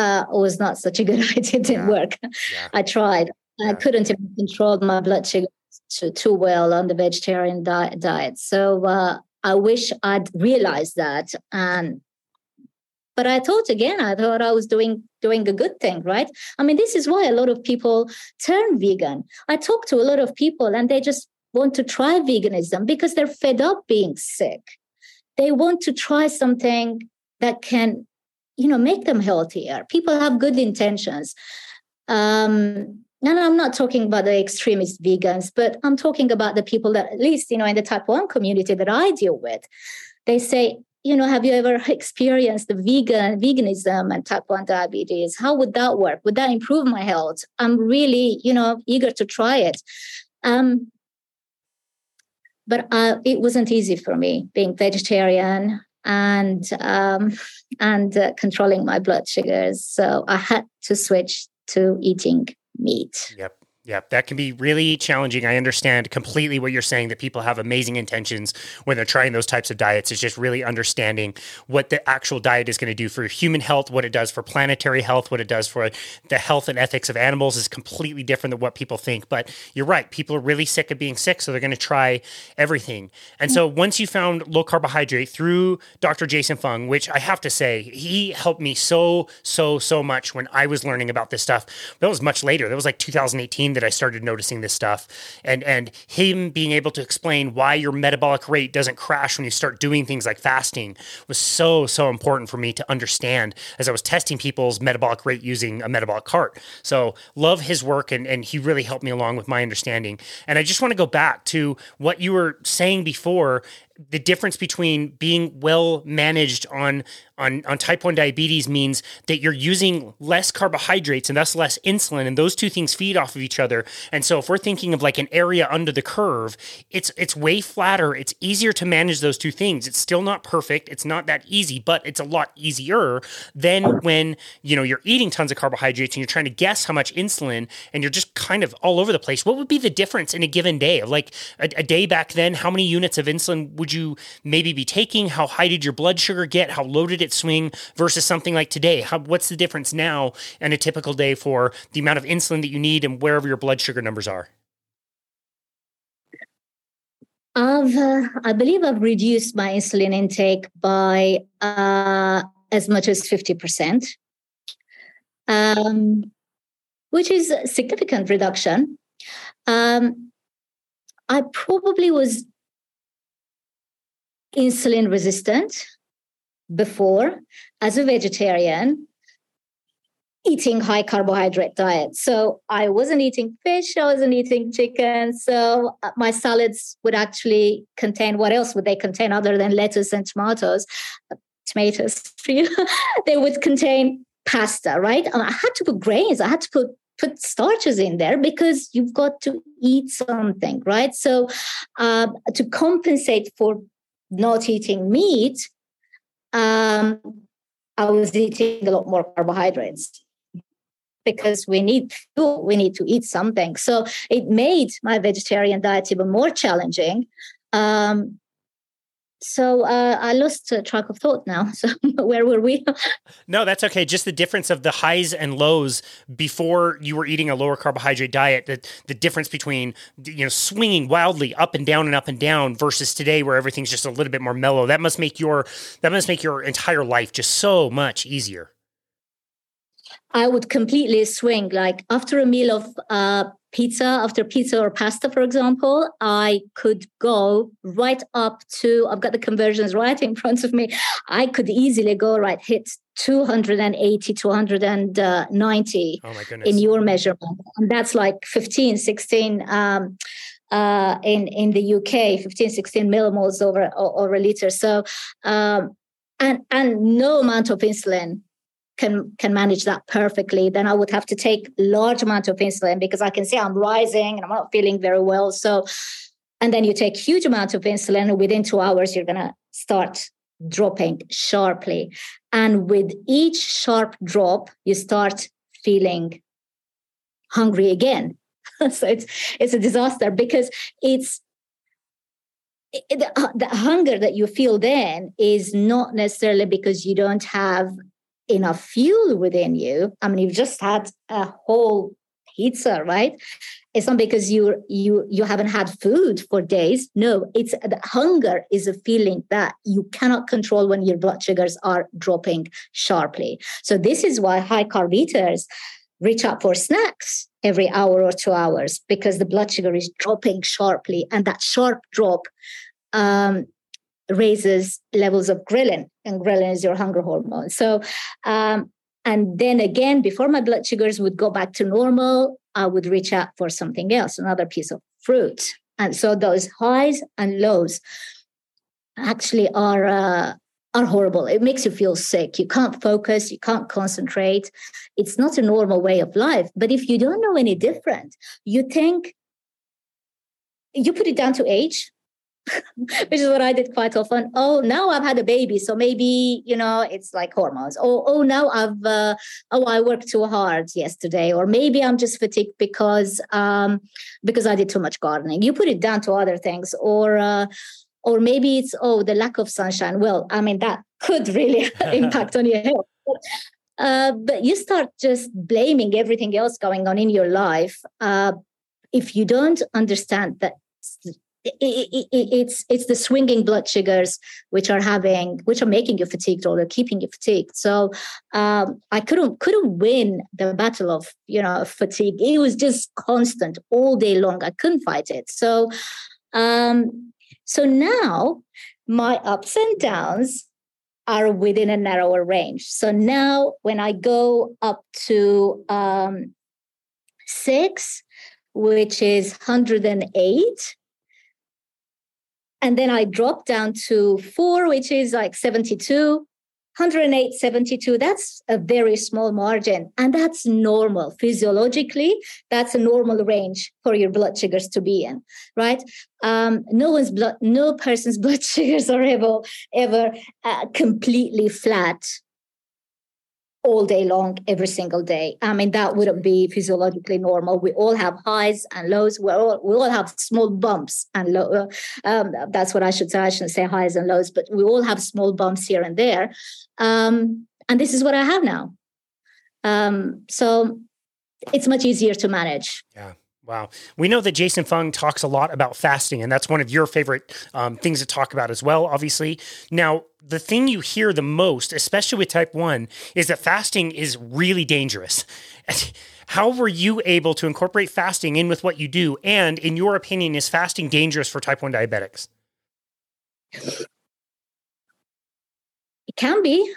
uh, was not such a good idea. It didn't yeah. work. Yeah. I tried. Yeah. I couldn't even control my blood sugar too, too well on the vegetarian di- diet. So uh, I wish I'd realized that. And But I thought again, I thought I was doing doing a good thing, right? I mean, this is why a lot of people turn vegan. I talk to a lot of people, and they just want to try veganism because they're fed up being sick. They want to try something that can, you know, make them healthier. People have good intentions. Um, and I'm not talking about the extremist vegans, but I'm talking about the people that, at least, you know, in the type one community that I deal with, they say, you know, have you ever experienced the vegan veganism and type one diabetes? How would that work? Would that improve my health? I'm really, you know, eager to try it. Um, but uh, it wasn't easy for me being vegetarian and um, and uh, controlling my blood sugars. So I had to switch to eating meat. Yep. Yeah, that can be really challenging. I understand completely what you're saying, that people have amazing intentions when they're trying those types of diets. It's just really understanding what the actual diet is going to do for human health, what it does for planetary health, what it does for the health and ethics of animals is completely different than what people think. But you're right. People are really sick of being sick, so they're going to try everything. And so once you found low carbohydrate through Doctor Jason Fung, which I have to say, he helped me so, so, so much when I was learning about this stuff. That was much later. That was like two thousand eighteen. That I started noticing this stuff, and and him being able to explain why your metabolic rate doesn't crash when you start doing things like fasting was so, so important for me to understand as I was testing people's metabolic rate using a metabolic cart. So love his work, and, and he really helped me along with my understanding. And I just want to go back to what you were saying before the difference between being well managed on, on, on type one diabetes means that you're using less carbohydrates and thus less insulin, and those two things feed off of each other. And so if we're thinking of like an area under the curve, it's it's way flatter. It's easier to manage those two things. It's still not perfect. It's not that easy, but it's a lot easier than when, you know, you're eating tons of carbohydrates and you're trying to guess how much insulin and you're just kind of all over the place. What would be the difference in a given day? Like a, a day back then, how many units of insulin would you maybe be taking? How high did your blood sugar get? How low did it swing versus something like today? How, what's the difference now in a typical day for the amount of insulin that you need and wherever your blood sugar numbers are? I've, uh, I believe I've reduced my insulin intake by uh, as much as fifty percent, um, which is a significant reduction. Um, I probably was insulin resistant before as a vegetarian, eating high carbohydrate diet. So I wasn't eating fish, I wasn't eating chicken. So my salads would actually contain, what else would they contain other than lettuce and tomatoes? Tomatoes, they would contain pasta, right? And I had to put grains, I had to put put starches in there because you've got to eat something, right? So uh, to compensate for not eating meat, um, I was eating a lot more carbohydrates because we need fuel, we need to eat something. So it made my vegetarian diet even more challenging. Um, So uh, I lost uh, track of thought now. So where were we? No, that's okay. Just the difference of the highs and lows before you were eating a lower carbohydrate diet, the, the difference between, you know, swinging wildly up and down and up and down versus today where everything's just a little bit more mellow. That must make your, that must make your entire life just so much easier. I would completely swing. Like after a meal of uh, pizza, after pizza or pasta, for example, I could go right up to, I've got the conversions right in front of me. I could easily go right, hit two eighty, two ninety oh my goodness, in your measurement. And that's like fifteen, sixteen um, uh, in, in the U K, fifteen, sixteen millimoles over, over a liter. So, um, and, and no amount of insulin can can manage that perfectly. Then I would have to take large amount of insulin because I can see I'm rising and I'm not feeling very well. So, and then you take huge amount of insulin and within two hours, you're going to start dropping sharply. And with each sharp drop, you start feeling hungry again. So it's it's a disaster because it's, it, the, the hunger that you feel then is not necessarily because you don't have enough fuel within you. I mean, you've just had a whole pizza, right? It's not because you you you haven't had food for days. No, it's the hunger is a feeling that you cannot control when your blood sugars are dropping sharply. So this is why high carb eaters reach out for snacks every hour or two hours because the blood sugar is dropping sharply, and that sharp drop um, raises levels of ghrelin, and ghrelin is your hunger hormone. So, um, and then again, before my blood sugars would go back to normal, I would reach out for something else, another piece of fruit. And so those highs and lows actually are uh, are horrible. It makes you feel sick. You can't focus. You can't concentrate. It's not a normal way of life. But if you don't know any different, you think, you put it down to age, which is what I did quite often. Oh, now I've had a baby, so maybe, you know, it's like hormones. Oh, oh, now I've, uh, oh, I worked too hard yesterday, or maybe I'm just fatigued because, um, because I did too much gardening. You put it down to other things, or, uh, or maybe it's, oh, the lack of sunshine. Well, I mean, that could really impact on your health. Uh, but you start just blaming everything else going on in your life uh, if you don't understand that. It, it, it, it's it's the swinging blood sugars which are having which are making you fatigued, or they're keeping you fatigued. So um, I couldn't couldn't win the battle of, you know, fatigue. It was just constant all day long. I couldn't fight it. So um, so now my ups and downs are within a narrower range. So now when I go up to um, six, which is one hundred eight. And then I dropped down to four, which is like seventy-two. one oh eight, seventy-two, that's a very small margin. And that's normal. Physiologically, that's a normal range for your blood sugars to be in, right? Um, no one's blood, no person's blood sugars are ever, ever uh, completely flat all day long, every single day. I mean, that wouldn't be physiologically normal. We all have highs and lows. We all, we all have small bumps and low. Um, that's what I should say. I shouldn't say highs and lows, but we all have small bumps here and there. Um, and this is what I have now. Um, so it's much easier to manage. Yeah. Wow. We know that Jason Fung talks a lot about fasting, and that's one of your favorite um, things to talk about as well, obviously. Now, the thing you hear the most, especially with type one, is that fasting is really dangerous. How were you able to incorporate fasting in with what you do? And in your opinion, is fasting dangerous for type one diabetics? It can be.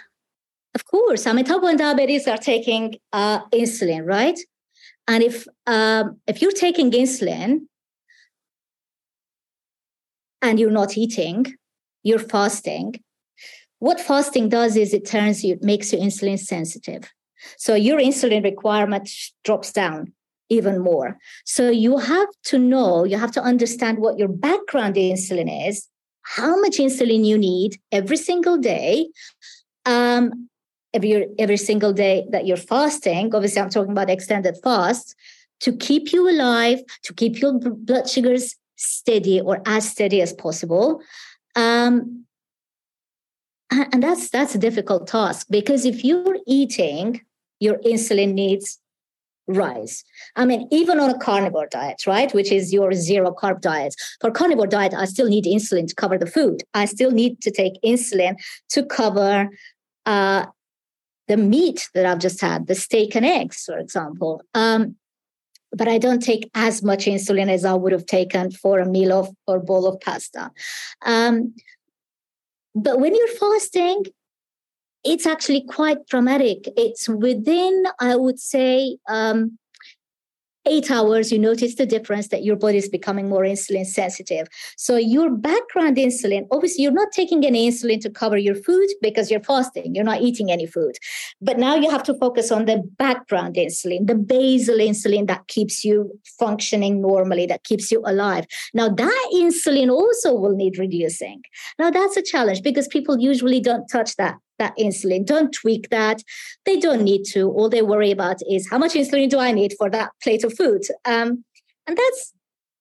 Of course. I mean, type one diabetics are taking uh, insulin, right? And if um, if you're taking insulin and you're not eating, you're fasting. What fasting does is it turns you, makes you insulin sensitive. So your insulin requirement drops down even more. So you have to know, you have to understand what your background insulin is, how much insulin you need every single day. Um, Every, every single day that you're fasting, obviously I'm talking about extended fasts, to keep you alive, to keep your b- blood sugars steady or as steady as possible. Um, and, and that's that's a difficult task, because if you're eating, your insulin needs rise. I mean, even on a carnivore diet, right, which is your zero carb diet. For carnivore diet, I still need insulin to cover the food. I still need to take insulin to cover uh the meat that I've just had, the steak and eggs, for example. Um, but I don't take as much insulin as I would have taken for a meal of, or a bowl of pasta. Um, but when you're fasting, it's actually quite dramatic. It's within, I would say, um, eight hours, you notice the difference that your body is becoming more insulin sensitive. So your background insulin, obviously you're not taking any insulin to cover your food because you're fasting, you're not eating any food. But now you have to focus on the background insulin, the basal insulin that keeps you functioning normally, that keeps you alive. Now that insulin also will need reducing. Now that's a challenge because people usually don't touch that. that insulin, don't tweak that. They don't need to. All they worry about is how much insulin do I need for that plate of food? Um, and that's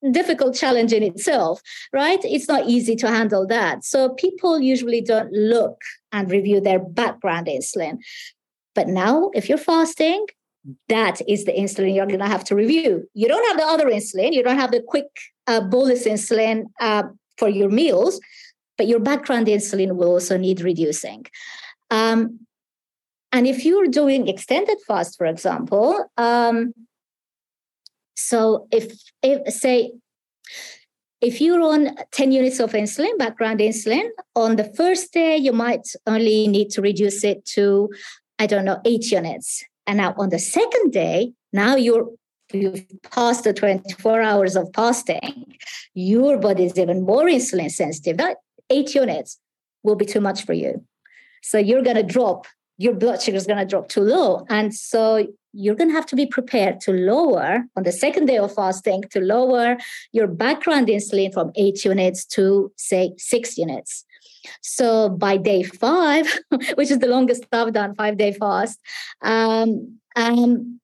a difficult challenge in itself, right? It's not easy to handle that. So people usually don't look and review their background insulin. But now if you're fasting, that is the insulin you're going to have to review. You don't have the other insulin. You don't have the quick uh, bolus insulin uh, for your meals, but your background insulin will also need reducing. Um, and if you're doing extended fast, for example, um, so if, if say, if you're on ten units of insulin, background insulin, on the first day, you might only need to reduce it to, I don't know, eight units. And now on the second day, now you're you've passed the twenty-four hours of fasting, your body is even more insulin sensitive. That eight units will be too much for you. So you're going to drop, your blood sugar is going to drop too low. And so you're going to have to be prepared to lower, on the second day of fasting, to lower your background insulin from eight units to, say, six units. So by day five, which is the longest I've done, five-day fast, um, um,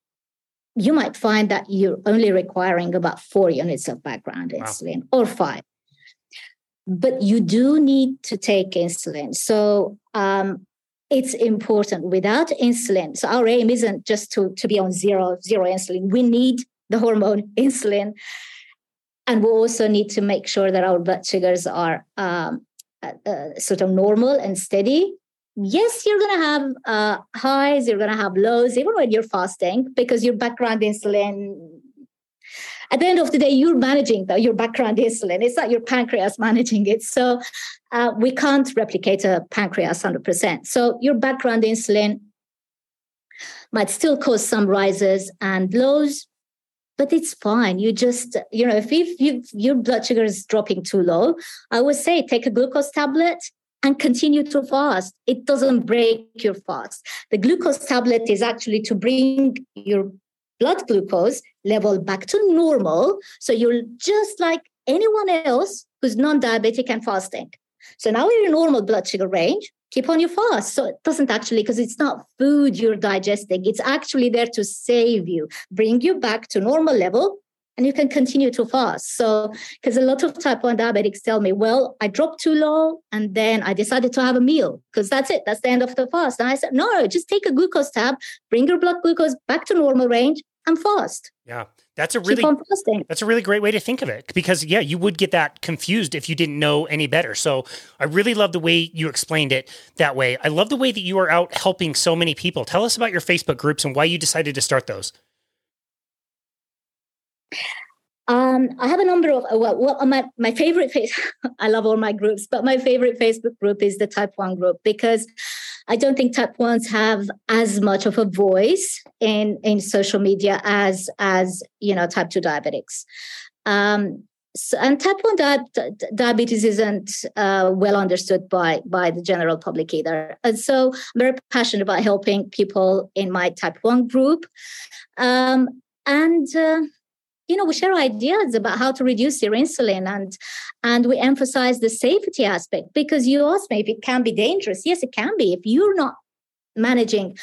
you might find that you're only requiring about four units of background wow. insulin or five. But you do need to take insulin. So um, it's important. Without insulin, so our aim isn't just to, to be on zero, zero insulin. We need the hormone insulin. And we also need to make sure that our blood sugars are um, uh, uh, sort of normal and steady. Yes, you're going to have uh, highs, you're going to have lows, even when you're fasting, because your background insulin... At the end of the day, you're managing the, your background insulin. It's not your pancreas managing it. So uh, we can't replicate a pancreas one hundred percent. So your background insulin might still cause some rises and lows, but it's fine. You just, you know, if, if you, your blood sugar is dropping too low, I would say take a glucose tablet and continue to fast. It doesn't break your fast. The glucose tablet is actually to bring your blood glucose level back to normal. So you're just like anyone else who's non-diabetic and fasting. So now you're in normal blood sugar range, keep on your fast. So it doesn't actually, because it's not food you're digesting. It's actually there to save you, bring you back to normal level, and you can continue to fast. So, because a lot of type one diabetics tell me, well, I dropped too low and then I decided to have a meal because that's it. That's the end of the fast. And I said, no, just take a glucose tab, bring your blood glucose back to normal range and fast. Yeah. That's a really, that's a really great way to think of it, because yeah, you would get that confused if you didn't know any better. So I really love the way you explained it that way. I love the way that you are out helping so many people. Tell us about your Facebook groups and why you decided to start those. Um, I have a number of, well, well my, my favorite, face, I love all my groups, but my favorite Facebook group is the type one group, because I don't think type ones have as much of a voice in, in social media as, as, you know, type two diabetics. Um, so, and type one di- diabetes isn't uh, well understood by, by the general public either. And so I'm very passionate about helping people in my type one group. Um, and, uh, you know, we share ideas about how to reduce your insulin, and and we emphasize the safety aspect, because you asked me if it can be dangerous. Yes, it can be. If you're not managing,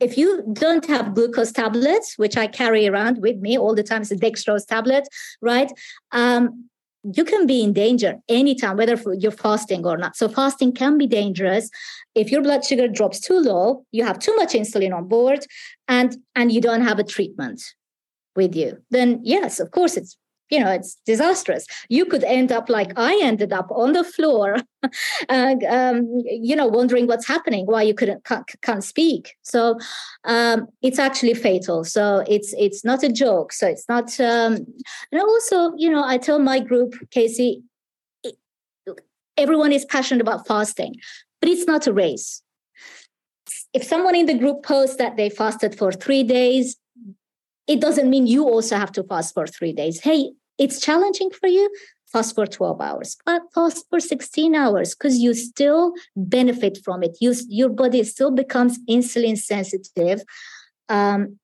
if you don't have glucose tablets, which I carry around with me all the time, it's a dextrose tablet, right? Um, you can be in danger anytime, whether you're fasting or not. So fasting can be dangerous. If your blood sugar drops too low, you have too much insulin on board, and and you don't have a treatment with you, then yes, of course, it's, you know, it's disastrous. You could end up like I ended up on the floor, and, um, you know, wondering what's happening, why you couldn't can't, can't speak. So um, it's actually fatal. So it's it's not a joke. So it's not. Um, and also, you know, I tell my group, Casey, it, everyone is passionate about fasting, but it's not a race. If someone in the group posts that they fasted for three days, it doesn't mean you also have to fast for three days. Hey, it's challenging for you. Fast for twelve hours, but fast for sixteen hours, because you still benefit from it. You, your body still becomes insulin sensitive, um,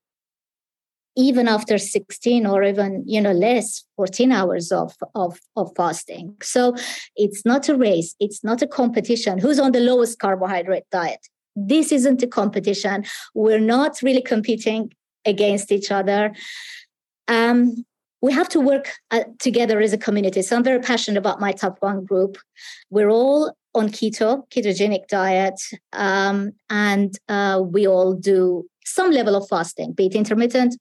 even after sixteen or even, you know, less, fourteen hours of, of, of fasting. So it's not a race. It's not a competition. Who's on the lowest carbohydrate diet? This isn't a competition. We're not really competing against each other. Um, we have to work uh, together as a community. So I'm very passionate about my type one group. We're all on keto, ketogenic diet, um, and uh, we all do some level of fasting, be it intermittent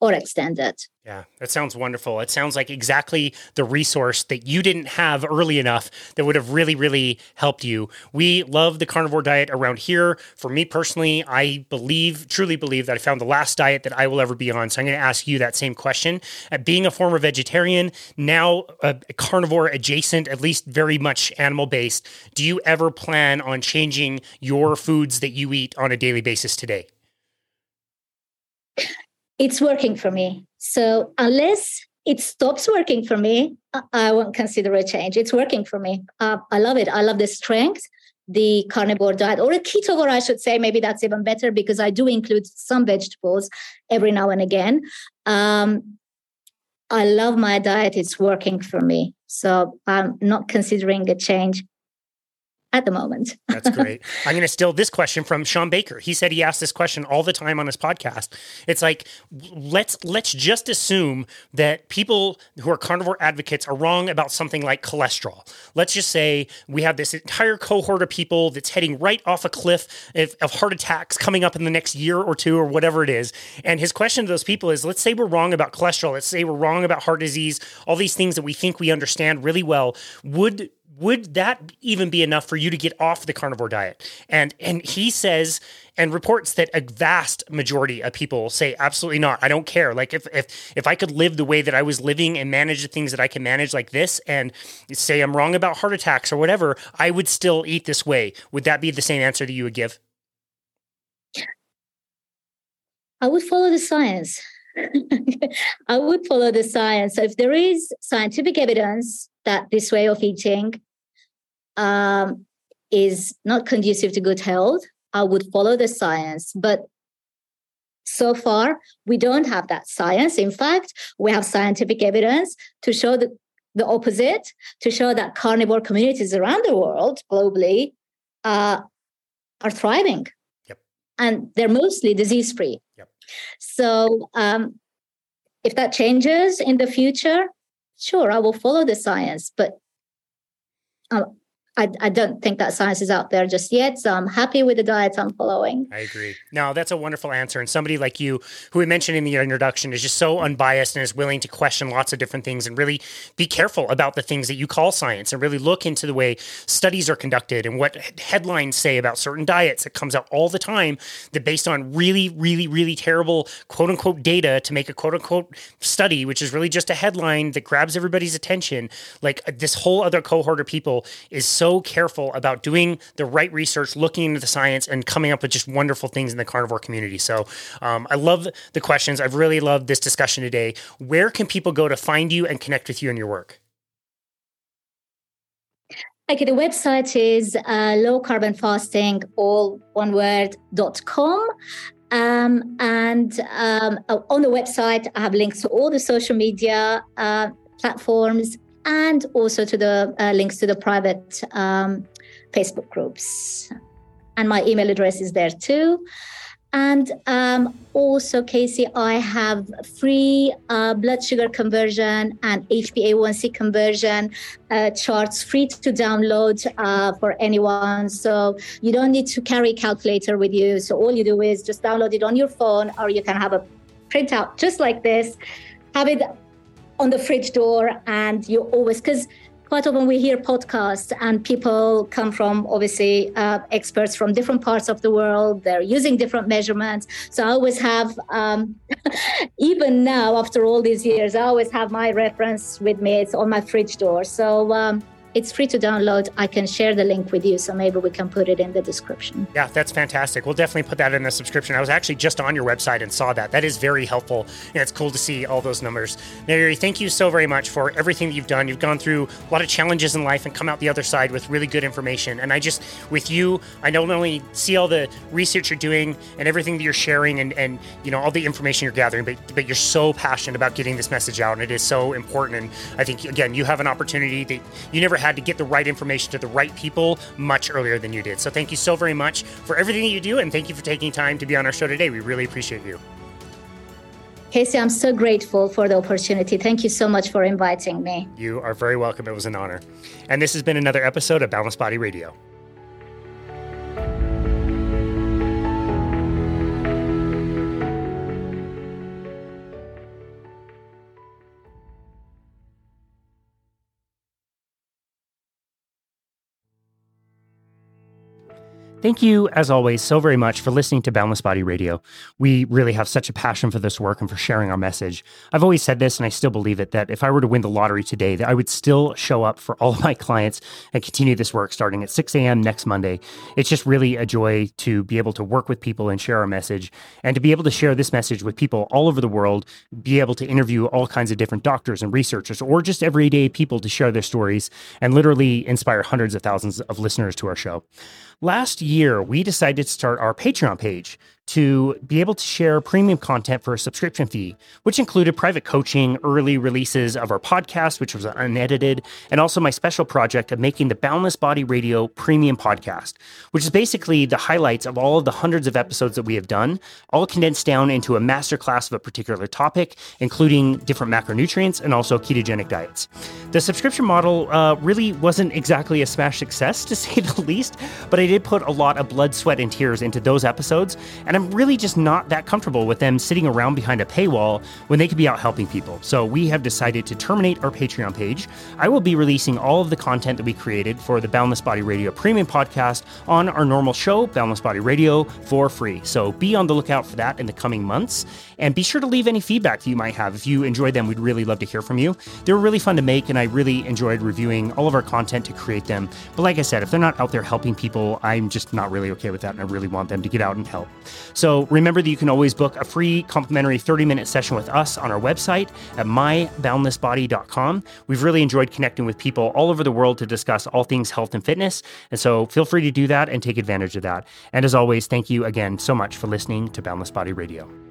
or extended. Yeah, that sounds wonderful. It sounds like exactly the resource that you didn't have early enough that would have really, really helped you. We love the carnivore diet around here. For me personally, I believe, truly believe that I found the last diet that I will ever be on. So I'm going to ask you that same question. Uh, being a former vegetarian, now a carnivore adjacent, at least very much animal-based, do you ever plan on changing your foods that you eat on a daily basis today? It's working for me. So unless it stops working for me, I won't consider a change. It's working for me. Uh, I love it. I love the strength, the carnivore diet, or a ketovore, I should say. Maybe that's even better, because I do include some vegetables every now and again. Um, I love my diet. It's working for me. So I'm not considering a change at the moment. That's great. I'm going to steal this question from Sean Baker. He said he asked this question all the time on his podcast. It's like, let's let's just assume that people who are carnivore advocates are wrong about something like cholesterol. Let's just say we have this entire cohort of people that's heading right off a cliff of, of heart attacks coming up in the next year or two or whatever it is. And his question to those people is, let's say we're wrong about cholesterol. Let's say we're wrong about heart disease, all these things that we think we understand really well. Would Would that even be enough for you to get off the carnivore diet? And and he says and reports that a vast majority of people say, absolutely not. I don't care. Like if if if I could live the way that I was living and manage the things that I can manage like this, and say I'm wrong about heart attacks or whatever, I would still eat this way. Would that be the same answer that you would give? I would follow the science. I would follow the science. So if there is scientific evidence that this way of eating um, is not conducive to good health, I would follow the science. But so far, we don't have that science. In fact, we have scientific evidence to show the, the opposite, to show that carnivore communities around the world, globally, uh, are thriving. Yep. And they're mostly disease-free. Yep. So um, if that changes in the future, sure, I will follow the science, but um, I, I don't think that science is out there just yet. So I'm happy with the diets I'm following. I agree. No, that's a wonderful answer. And somebody like you, who we mentioned in the introduction, is just so unbiased and is willing to question lots of different things and really be careful about the things that you call science and really look into the way studies are conducted and what headlines say about certain diets that comes out all the time that based on really, really, really terrible quote unquote data to make a quote unquote study, which is really just a headline that grabs everybody's attention. Like this whole other cohort of people is so So careful about doing the right research, looking into the science, and coming up with just wonderful things in the carnivore community. So um, I love the questions. I've really loved this discussion today. Where can people go to find you and connect with you and your work? Okay, the website is uh, Low Carb and Fasting, all one word, dot com. Um, and um, on the website, I have links to all the social media uh, platforms, and also to the uh, links to the private um, Facebook groups. And my email address is there too. And um, also, Casey, I have free uh, blood sugar conversion and H b A one c conversion uh, charts free to download uh, for anyone. So you don't need to carry a calculator with you. So all you do is just download it on your phone, or you can have a printout just like this, have it on the fridge door, and you always, because quite often we hear podcasts and people come from obviously uh, experts from different parts of the world. They're using different measurements. So I always have, um, even now after all these years, I always have my reference with me. It's on my fridge door. So um, it's free to download. I can share the link with you, so maybe we can put it in the description. Yeah, that's fantastic. We'll definitely put that in the subscription. I was actually just on your website and saw that. That is very helpful, and it's cool to see all those numbers. Nayiri, thank you so very much for everything that you've done. You've gone through a lot of challenges in life and come out the other side with really good information. And I just, with you, I not only see all the research you're doing and everything that you're sharing and, and you know, all the information you're gathering, but, but you're so passionate about getting this message out, and it is so important. And I think, again, you have an opportunity that you never had to get the right information to the right people much earlier than you did. So thank you so very much for everything that you do, and thank you for taking time to be on our show today. We really appreciate you. Casey, I'm so grateful for the opportunity. Thank you so much for inviting me. You are very welcome. It was an honor. And this has been another episode of Boundless Body Radio. Thank you, as always, so very much for listening to Boundless Body Radio. We really have such a passion for this work and for sharing our message. I've always said this, and I still believe it, that if I were to win the lottery today, that I would still show up for all of my clients and continue this work starting at six a.m. next Monday. It's just really a joy to be able to work with people and share our message, and to be able to share this message with people all over the world, be able to interview all kinds of different doctors and researchers, or just everyday people to share their stories and literally inspire hundreds of thousands of listeners to our show. Last year, we decided to start our Patreon page to be able to share premium content for a subscription fee, which included private coaching, early releases of our podcast, which was unedited, and also my special project of making the Boundless Body Radio Premium Podcast, which is basically the highlights of all of the hundreds of episodes that we have done, all condensed down into a masterclass of a particular topic, including different macronutrients and also ketogenic diets. The subscription model uh, really wasn't exactly a smash success, to say the least, but I did put a lot of blood, sweat, and tears into those episodes, and I'm really just not that comfortable with them sitting around behind a paywall when they could be out helping people. So we have decided to terminate our Patreon page. I will be releasing all of the content that we created for the Boundless Body Radio Premium Podcast on our normal show, Boundless Body Radio, for free. So be on the lookout for that in the coming months, and be sure to leave any feedback that you might have. If you enjoyed them, we'd really love to hear from you. They were really fun to make, and I really enjoyed reviewing all of our content to create them. But like I said, if they're not out there helping people, I'm just not really okay with that, and I really want them to get out and help. So remember that you can always book a free complimentary thirty-minute session with us on our website at my boundless body dot com. We've really enjoyed connecting with people all over the world to discuss all things health and fitness, and so feel free to do that and take advantage of that. And as always, thank you again so much for listening to Boundless Body Radio.